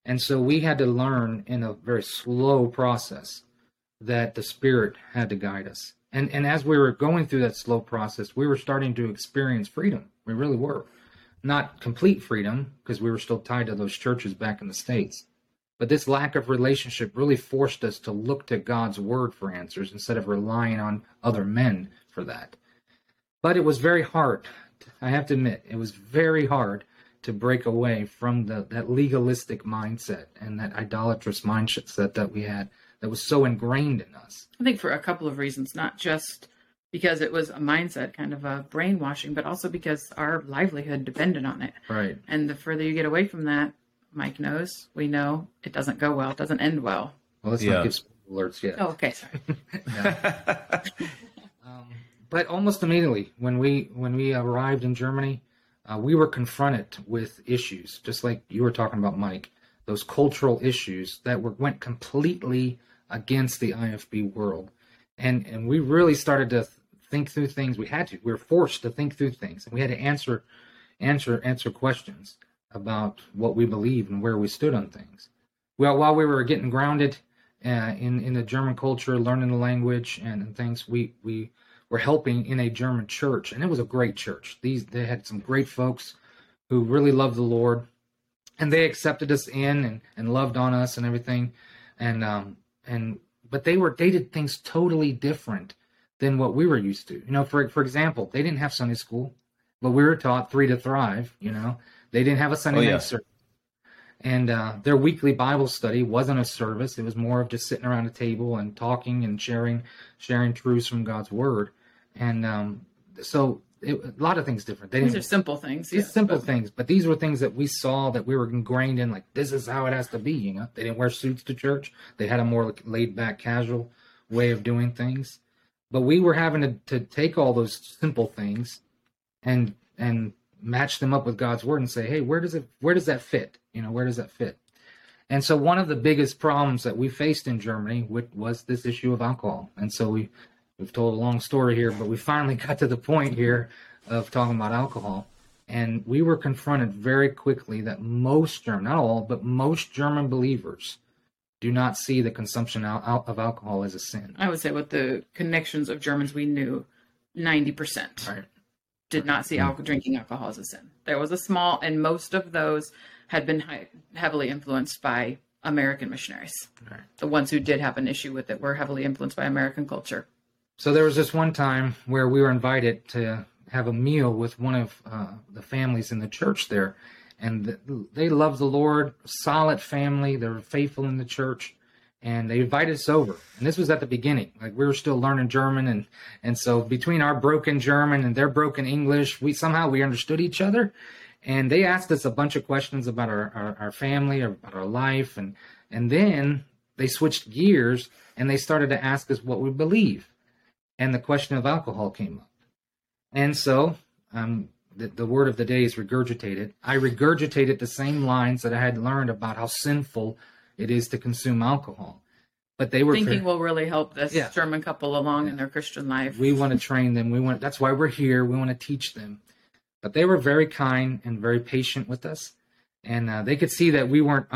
And so we had to learn in a very slow process that the Spirit had to guide us. And as we were going through that slow process, we were starting to experience freedom. We really were. Not complete freedom, because we were still tied to those churches back in the States. But this lack of relationship really forced us to look to God's word for answers instead of relying on other men for that. But it was very hard. I have to admit, it was very hard to break away from that legalistic mindset and that idolatrous mindset that we had that was so ingrained in us. I think for a couple of reasons, not just because it was a mindset, kind of a brainwashing, but also because our livelihood depended on it. Right. And the further you get away from that, Mike knows, we know, it doesn't go well, it doesn't end well. Well, let's not give spoiler alerts yet. Oh, okay, sorry. But almost immediately, when we arrived in Germany, we were confronted with issues, just like you were talking about, Mike, those cultural issues that went completely against the IFB world. And we really started to think through things. We were forced to think through things. And we had to answer questions about what we believed and where we stood on things. Well, while we were getting grounded in the German culture, learning the language and things, we were helping in a German church, and it was a great church. They had some great folks who really loved the Lord, and they accepted us in and loved on us and everything. But they did things totally different than what we were used to. You know, for example, they didn't have Sunday school, but we were taught 3 to thrive. You know, they didn't have a Sunday night service, and their weekly Bible study wasn't a service. It was more of just sitting around a table and talking and sharing truths from God's word. And a lot of things different. These are simple things. These simple things, but these were things that we saw that we were ingrained in, like, this is how it has to be, you know? They didn't wear suits to church. They had a more laid-back, casual way of doing things. But we were having to take all those simple things and match them up with God's word and say, hey, where does that fit? You know, where does that fit? And so one of the biggest problems that we faced in Germany was this issue of alcohol. And so We've told a long story here, but we finally got to the point here of talking about alcohol. And we were confronted very quickly that most German, not all, but most German believers do not see the consumption of alcohol as a sin. I would say with the connections of Germans we knew, 90% did not see drinking alcohol as a sin. There was a small, and most of those had been heavily influenced by American missionaries. Right. The ones who did have an issue with it were heavily influenced by American culture. So there was this one time where we were invited to have a meal with one of the families in the church there. And they loved the Lord, solid family. They were faithful in the church. And they invited us over. And this was at the beginning. Like, we were still learning German. And so between our broken German and their broken English, we understood each other. And they asked us a bunch of questions about our family, about our life. And then they switched gears and they started to ask us what we believe. And the question of alcohol came up. And so the word of the day is regurgitated. I regurgitated the same lines that I had learned about how sinful it is to consume alcohol. But they were thinking will really help this German couple along in their Christian life. We want to train them. That's why we're here. We want to teach them. But they were very kind and very patient with us, and they could see that we weren't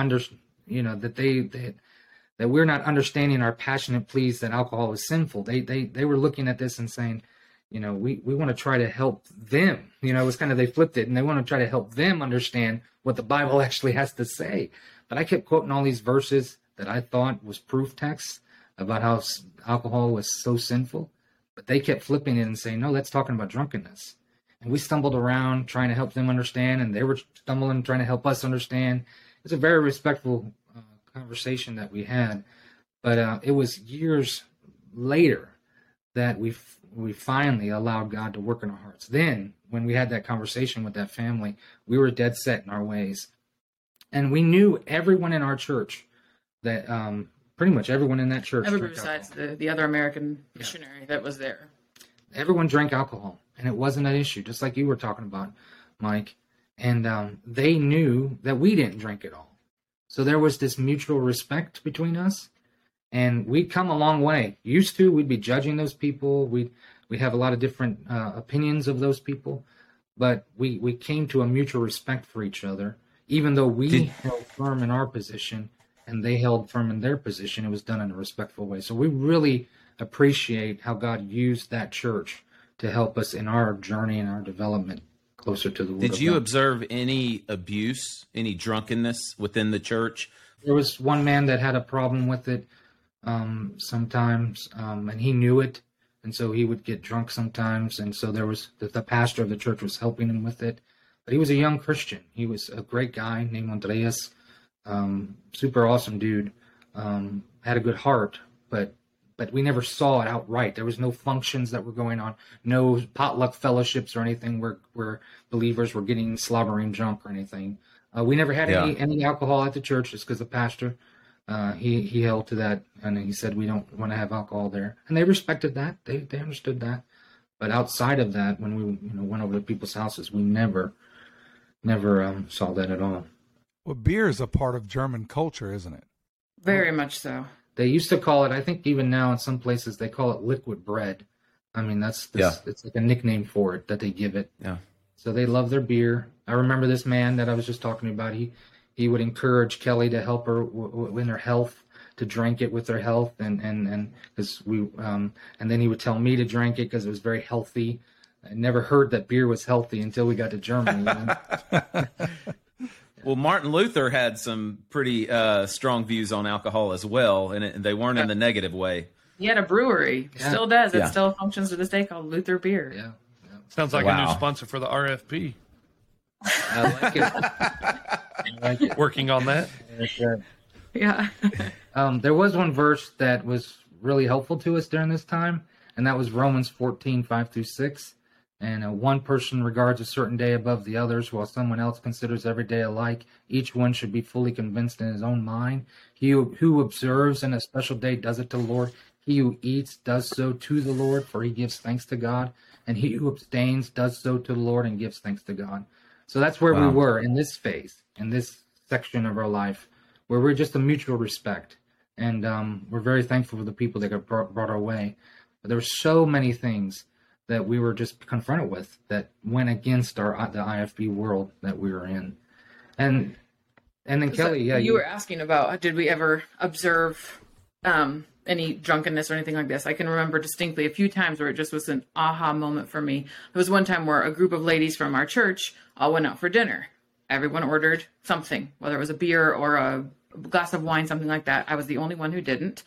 that we're not understanding our passionate pleas that alcohol is sinful. They were looking at this and saying, we want to try to help them. It was kind of, they flipped it, and they want to try to help them understand what the Bible actually has to say. But I kept quoting all these verses that I thought was proof texts about how alcohol was so sinful. But they kept flipping it and saying, no, that's talking about drunkenness. And we stumbled around trying to help them understand, and they were stumbling trying to help us understand. It's a very respectful conversation that we had. But it was years later that we finally allowed God to work in our hearts. Then, when we had that conversation with that family, we were dead set in our ways. And we knew everyone in our church, that pretty much everyone in that church. Everybody besides the other American missionary that was there. Everyone drank alcohol, and it wasn't an issue, just like you were talking about, Mike. And they knew that we didn't drink at all. So there was this mutual respect between us. And we'd come a long way. Used to, we'd be judging those people. We have a lot of different opinions of those people. But we came to a mutual respect for each other. Even though we held firm in our position and they held firm in their position, it was done in a respectful way. So we really appreciate how God used that church to help us in our journey and our development closer to the Word of God. Did you observe any abuse, any drunkenness within the church? There was one man that had a problem with it. Sometimes, and he knew it, and so he would get drunk sometimes, and so there was the pastor of the church was helping him with it. But he was a young Christian. He was a great guy named Andreas, super awesome dude, had a good heart, but we never saw it outright. There was no functions that were going on, no potluck fellowships or anything where believers were getting slobbering drunk or anything. We never had any alcohol at the church just because the pastor... He held to that, and he said we don't want to have alcohol there, and they respected that. They understood that. But outside of that, when we went over to people's houses, we never saw that at all. Well, beer is a part of German culture, isn't it? Very much so. They used to call it, I think even now in some places they call it liquid bread. I mean, it's like a nickname for it that they give it. Yeah. So they love their beer. I remember this man that I was just talking about. He would encourage Kelly to help her in her health, to drink it with her health, and because we and then he would tell me to drink it because it was very healthy. I never heard that beer was healthy until we got to Germany. Well, Martin Luther had some pretty strong views on alcohol as well, and they weren't in the negative way. He had a brewery, still does. It still functions to this day, called Luther Beer. Yeah. Sounds like a new sponsor for the RFP. I like it. Working on that. Yeah. There was one verse that was really helpful to us during this time, and that was Romans 14:5-6. And one person regards a certain day above the others, while someone else considers every day alike. Each one should be fully convinced in his own mind. He who observes in a special day does it to the Lord. He who eats does so to the Lord, for he gives thanks to God. And he who abstains does so to the Lord and gives thanks to God. So that's where we were in this phase, in this section of our life, where we're just a mutual respect. And we're very thankful for the people that got brought our way. But there were so many things that we were just confronted with that went against the IFB world that we were in. And then Kelly, you were asking about, did we ever observe any drunkenness or anything like this? I can remember distinctly a few times where it just was an aha moment for me. There was one time where a group of ladies from our church all went out for dinner. Everyone ordered something, whether it was a beer or a glass of wine, something like that. I was the only one who didn't.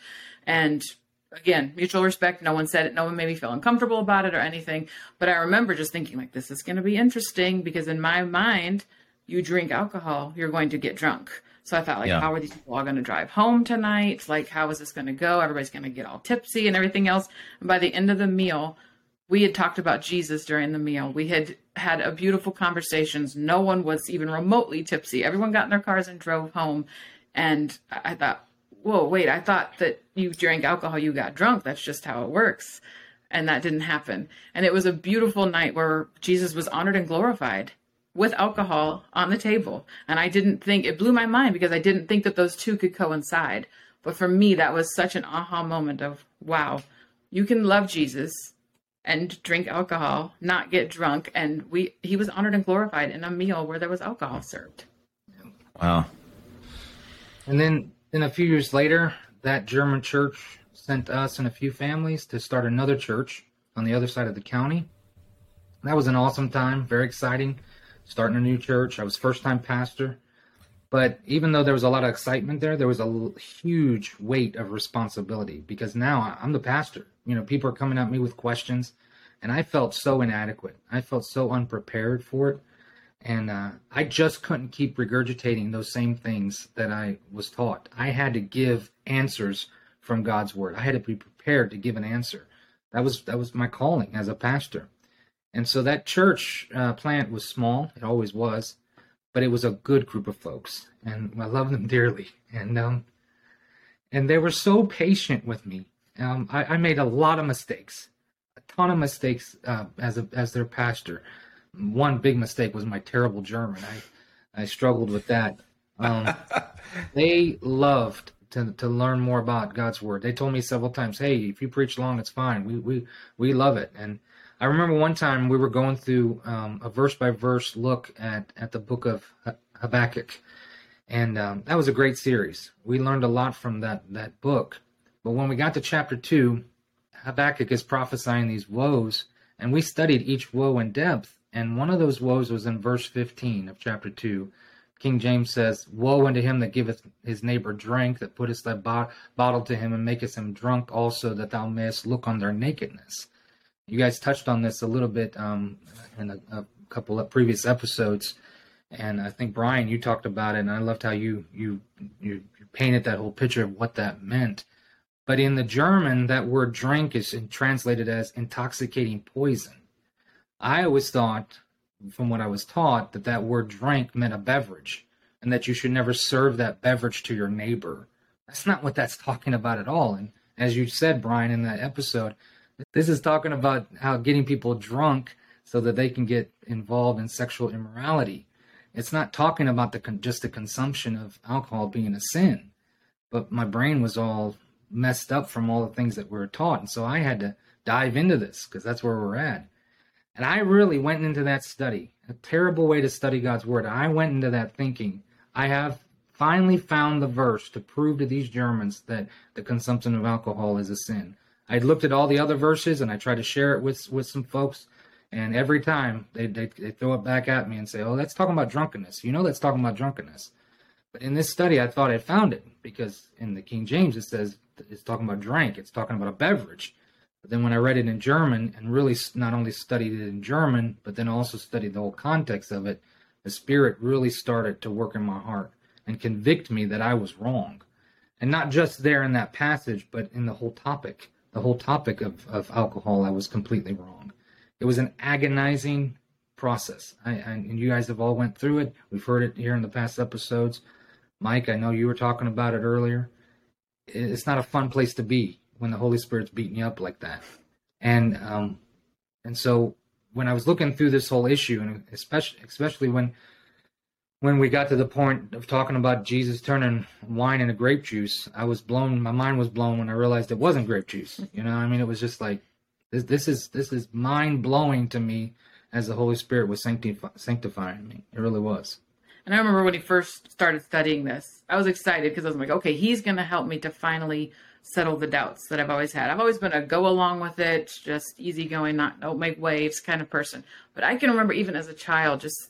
And again, mutual respect. No one said it. No one made me feel uncomfortable about it or anything. But I remember just thinking, like, this is going to be interesting because in my mind, you drink alcohol, you're going to get drunk. So I thought, how are these people all going to drive home tonight? Like, how is this going to go? Everybody's going to get all tipsy and everything else. And by the end of the meal, we had talked about Jesus during the meal. We had had a beautiful conversations. No one was even remotely tipsy. Everyone got in their cars and drove home. And I thought, whoa, wait, I thought that you drank alcohol, you got drunk. That's just how it works. and that didn't happen. And it was a beautiful night where Jesus was honored and glorified with alcohol on the table. And I didn't think, it blew my mind because I didn't think that those two could coincide. But for me, that was such an aha moment of, wow, you can love Jesus and drink alcohol, not get drunk. And he was honored and glorified in a meal where there was alcohol served. Wow. And then a few years later, that German church sent us and a few families to start another church on the other side of the county. That was an awesome time, very exciting, starting a new church. I was first-time pastor. But even though there was a lot of excitement there was a huge weight of responsibility because now I'm the pastor. You know, people are coming at me with questions, and I felt so inadequate. I felt so unprepared for it. And I just couldn't keep regurgitating those same things that I was taught. I had to give answers from God's word. I had to be prepared to give an answer. That was my calling as a pastor. And so that church plant was small. It always was. But it was a good group of folks. And I love them dearly. And they were so patient with me. I made a lot of mistakes. A ton of mistakes as their pastor. One big mistake was my terrible German. I struggled with that. They loved to learn more about God's word. They told me several times, hey, if you preach long, it's fine. We love it. And I remember one time we were going through a verse-by-verse look at the book of Habakkuk. And that was a great series. We learned a lot from that book. But when we got to chapter 2, Habakkuk is prophesying these woes. And we studied each woe in depth. And one of those woes was in verse 15 of chapter 2. King James says, woe unto him that giveth his neighbor drink, that putteth thy bottle to him, and maketh him drunk also, that thou mayest look on their nakedness. You guys touched on this a little bit in a couple of previous episodes. And I think, Brian, you talked about it, and I loved how you painted that whole picture of what that meant. But in the German, that word drink is translated as intoxicating poison. I always thought, from what I was taught, that word drink meant a beverage and that you should never serve that beverage to your neighbor. That's not what that's talking about at all. And as you said, Brian, in that episode, this is talking about how getting people drunk so that they can get involved in sexual immorality. It's not talking about just the consumption of alcohol being a sin. But my brain was all messed up from all the things that we were taught. And so I had to dive into this because that's where we're at. And I really went into that study, a terrible way to study God's word. I went into that thinking, I have finally found the verse to prove to these Germans that the consumption of alcohol is a sin. I looked at all the other verses, and I tried to share it with some folks. And every time they throw it back at me and say, oh, that's talking about drunkenness. You know that's talking about drunkenness. But in this study, I thought I found it, because in the King James, it says it's talking about drink. It's talking about a beverage. Then when I read it in German and really not only studied it in German, but then also studied the whole context of it, the Spirit really started to work in my heart and convict me that I was wrong. And not just there in that passage, but in the whole topic of alcohol, I was completely wrong. It was an agonizing process. And you guys have all went through it. We've heard it here in the past episodes. Mike, I know you were talking about it earlier. It's not a fun place to be when the Holy Spirit's beating you up like that. And so when I was looking through this whole issue, and especially when we got to the point of talking about Jesus turning wine into grape juice, I was blown. My mind was blown when I realized it wasn't grape juice. You know, I mean, it was just like, this is mind blowing to me as the Holy Spirit was sanctifying me. It really was. And I remember when he first started studying this, I was excited because I was like, okay, he's going to help me to finally settle the doubts that I've always had. I've always been a go along with it, just easygoing, don't make waves kind of person. But I can remember even as a child, just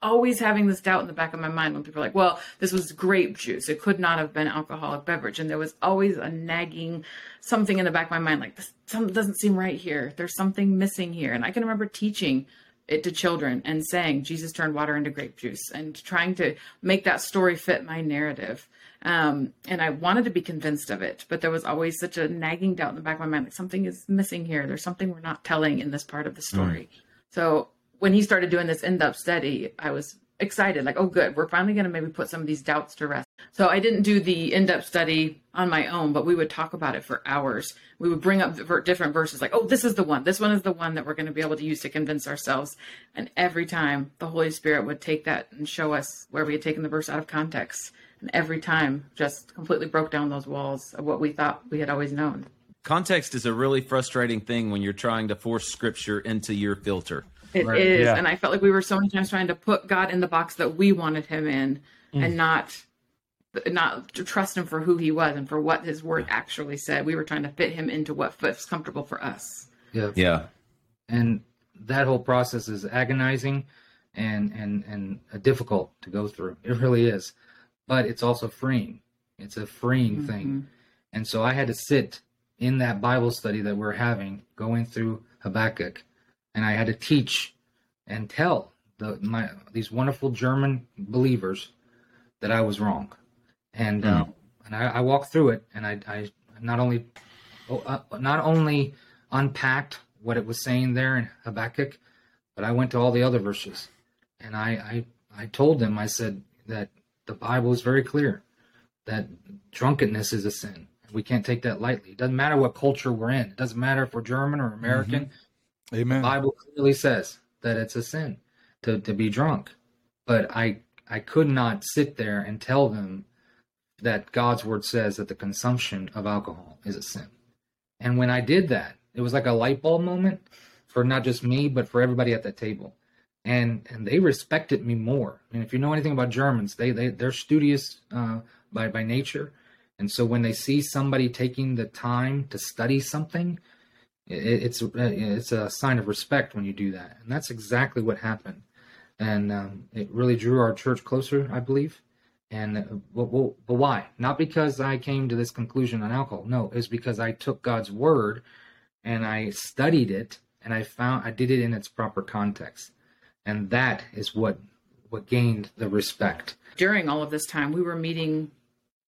always having this doubt in the back of my mind when people are like, well, this was grape juice. It could not have been alcoholic beverage. And there was always a nagging something in the back of my mind, like this doesn't seem right here. There's something missing here. And I can remember teaching it to children and saying, Jesus turned water into grape juice, and trying to make that story fit my narrative. And I wanted to be convinced of it, but there was always such a nagging doubt in the back of my mind, like something is missing here. There's something we're not telling in this part of the story. So when he started doing this in-depth study, I was excited, like, oh, good. We're finally going to maybe put some of these doubts to rest. So I didn't do the in-depth study on my own, but we would talk about it for hours. We would bring up different verses like, oh, this is the one. This one is the one that we're going to be able to use to convince ourselves. And every time the Holy Spirit would take that and show us where we had taken the verse out of context. And every time just completely broke down those walls of what we thought we had always known. Context is a really frustrating thing when you're trying to force Scripture into your filter. It right. is. Yeah. And I felt like we were so many times trying to put God in the box that we wanted him in and not to trust him for who he was and for what his word actually said. We were trying to fit him into what fits comfortable for us. Yeah. Yeah. And that whole process is agonizing and difficult to go through. It really is. But it's also freeing. It's a freeing thing. And so I had to sit in that Bible study that we're having, going through Habakkuk, and I had to teach and tell these wonderful German believers that I was wrong. And and I walked through it, and I not only unpacked what it was saying there in Habakkuk, but I went to all the other verses, and I told them, I said that the Bible is very clear that drunkenness is a sin. We can't take that lightly. It doesn't matter what culture we're in. It doesn't matter if we're German or American. Mm-hmm. Amen. The Bible clearly says that it's a sin to be drunk. But I could not sit there and tell them that God's word says that the consumption of alcohol is a sin. And when I did that, it was like a light bulb moment for not just me, but for everybody at that table. And they respected me more. And if you know anything about Germans, they're studious by nature. And so when they see somebody taking the time to study something, it's a sign of respect when you do that. And that's exactly what happened. And it really drew our church closer, I believe. And but why? Not because I came to this conclusion on alcohol. No, it's because I took God's word and I studied it and I did it in its proper context. And that is what gained the respect. During all of this time, we were meeting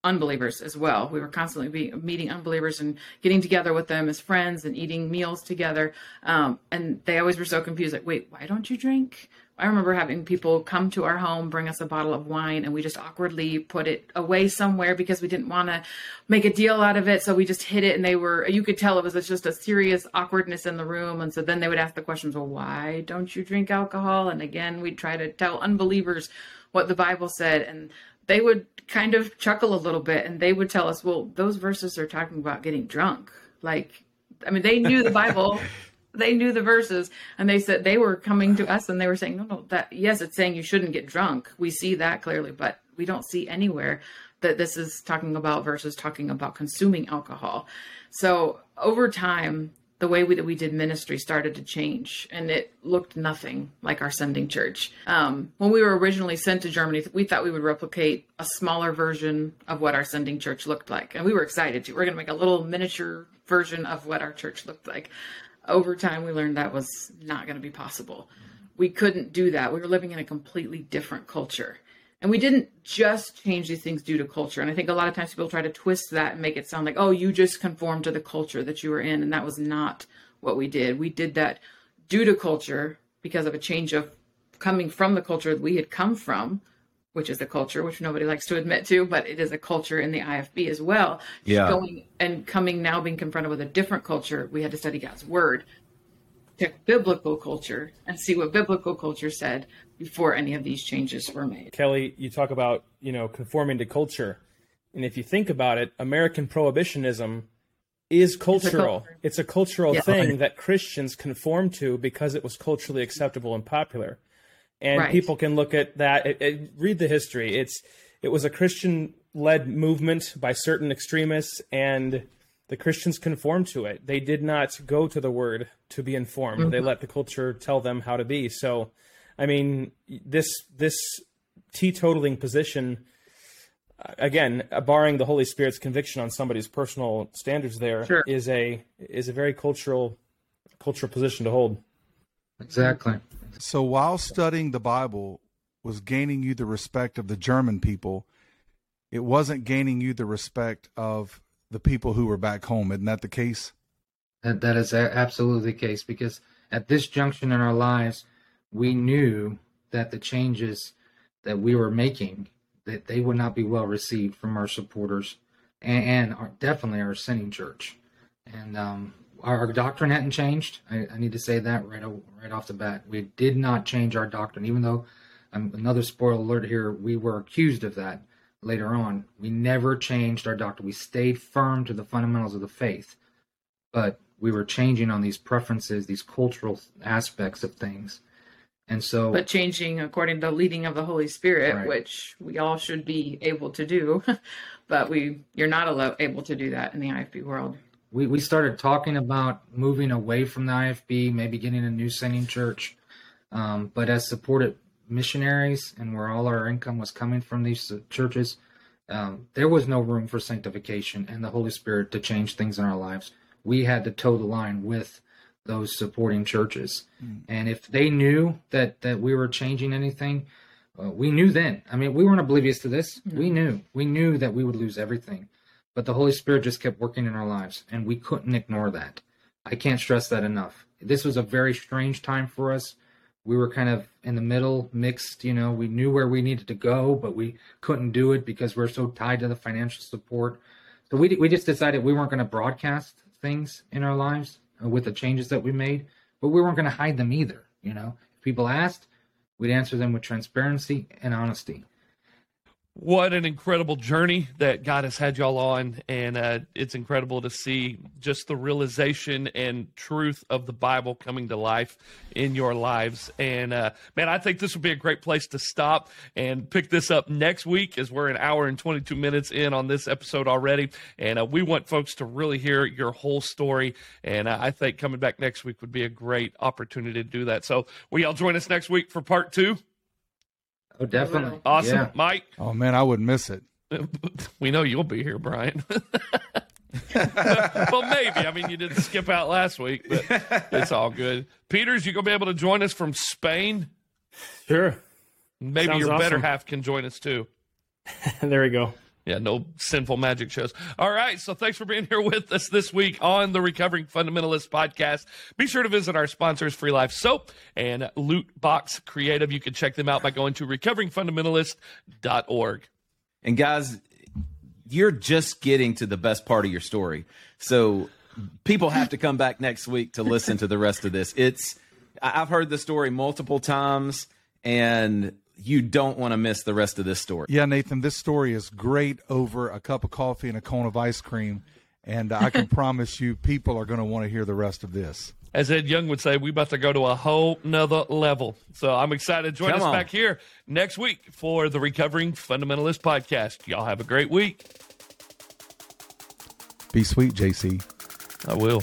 unbelievers as well. We were constantly meeting unbelievers and getting together with them as friends and eating meals together. And they always were so confused, like, wait, why don't you drink? I remember having people come to our home, bring us a bottle of wine, and we just awkwardly put it away somewhere because we didn't want to make a deal out of it. So we just hid it, and you could tell it was just a serious awkwardness in the room. And so then they would ask the questions, well, why don't you drink alcohol? And again, we'd try to tell unbelievers what the Bible said, and they would kind of chuckle a little bit, and they would tell us, well, those verses are talking about getting drunk. Like, I mean, they knew the Bible, they knew the verses, and they said they were coming to us and they were saying, no, that, yes, it's saying you shouldn't get drunk. We see that clearly, but we don't see anywhere that this is talking about verses talking about consuming alcohol. So over time, the way that we did ministry started to change, and it looked nothing like our sending church. When we were originally sent to Germany, we thought we would replicate a smaller version of what our sending church looked like. And we were excited to. We're going to make a little miniature version of what our church looked like. Over time, we learned that was not going to be possible. We couldn't do that. We were living in a completely different culture. And we didn't just change these things due to culture. And I think a lot of times people try to twist that and make it sound like, oh, you just conformed to the culture that you were in. And that was not what we did. We did that due to culture because of a change of coming from the culture that we had come from, which is a culture, which nobody likes to admit to, but it is a culture in the IFB as well. Yeah. Going and coming now being confronted with a different culture, we had to study God's word, check biblical culture, and see what biblical culture said before any of these changes were made. Kelly, you talk about, conforming to culture. And if you think about it, American prohibitionism is cultural. It's a cultural thing that Christians conform to because it was culturally acceptable and popular. And people can look at that, read the history. It was a Christian-led movement by certain extremists, and the Christians conformed to it. They did not go to the word to be informed. Mm-hmm. They let the culture tell them how to be. So, I mean, this teetotaling position, again, barring the Holy Spirit's conviction on somebody's personal standards there, is a very cultural position to hold. Exactly. So while studying the Bible was gaining you the respect of the German people, it wasn't gaining you the respect of the people who were back home. Isn't that the case? That is absolutely the case, because at this junction in our lives, we knew that the changes that we were making that they would not be well received from our supporters and our, definitely our sending church. And our doctrine hadn't changed. I need to say that right off the bat. We did not change our doctrine, even though, another spoiler alert here, we were accused of that later on. We never changed our doctrine. We stayed firm to the fundamentals of the faith, but we were changing on these preferences, these cultural aspects of things. And so, but changing according to the leading of the Holy Spirit, right, which we all should be able to do, but you're not able to do that in the IFB world. We started talking about moving away from the IFB, maybe getting a new sending church, but as supported missionaries and where all our income was coming from these churches, there was no room for sanctification and the Holy Spirit to change things in our lives. We had to toe the line with those supporting churches. Mm. And if they knew that we were changing anything, we knew then. I mean, we weren't oblivious to this. Mm. We knew that we would lose everything. But the Holy Spirit just kept working in our lives, and we couldn't ignore that. I can't stress that enough. This was a very strange time for us. We were kind of in the middle, mixed, you know. We knew where we needed to go, but we couldn't do it because we're so tied to the financial support. So we just decided we weren't going to broadcast things in our lives with the changes that we made, but we weren't going to hide them either, you know. If people asked, we'd answer them with transparency and honesty. What an incredible journey that God has had y'all on, and it's incredible to see just the realization and truth of the Bible coming to life in your lives. And man, I think this would be a great place to stop and pick this up next week, as we're an hour and 22 minutes in on this episode already, and we want folks to really hear your whole story, and I think coming back next week would be a great opportunity to do that. So will y'all join us next week for part two? Oh, definitely. Awesome. Yeah. Mike. Oh, man, I wouldn't miss it. We know you'll be here, Brian. Well, maybe. I mean, you didn't skip out last week, but it's all good. Peters, you going to be able to join us from Spain? Sure. Maybe sounds your awesome. Better half can join us, too. There we go. Yeah, no sinful magic shows. All right, so thanks for being here with us this week on the Recovering Fundamentalist podcast. Be sure to visit our sponsors, Free Life Soap and Lootbox Creative. You can check them out by going to recoveringfundamentalist.org. And guys, you're just getting to the best part of your story. So people have to come back next week to listen to the rest of this. I've heard the story multiple times, and you don't want to miss the rest of this story. Yeah, Nathan, this story is great over a cup of coffee and a cone of ice cream, and I can promise you people are going to want to hear the rest of this. As Ed Young would say, we're about to go to a whole nother level. So I'm excited. Join us back here next week for the Recovering Fundamentalist podcast. Y'all have a great week. Be sweet, JC. I will.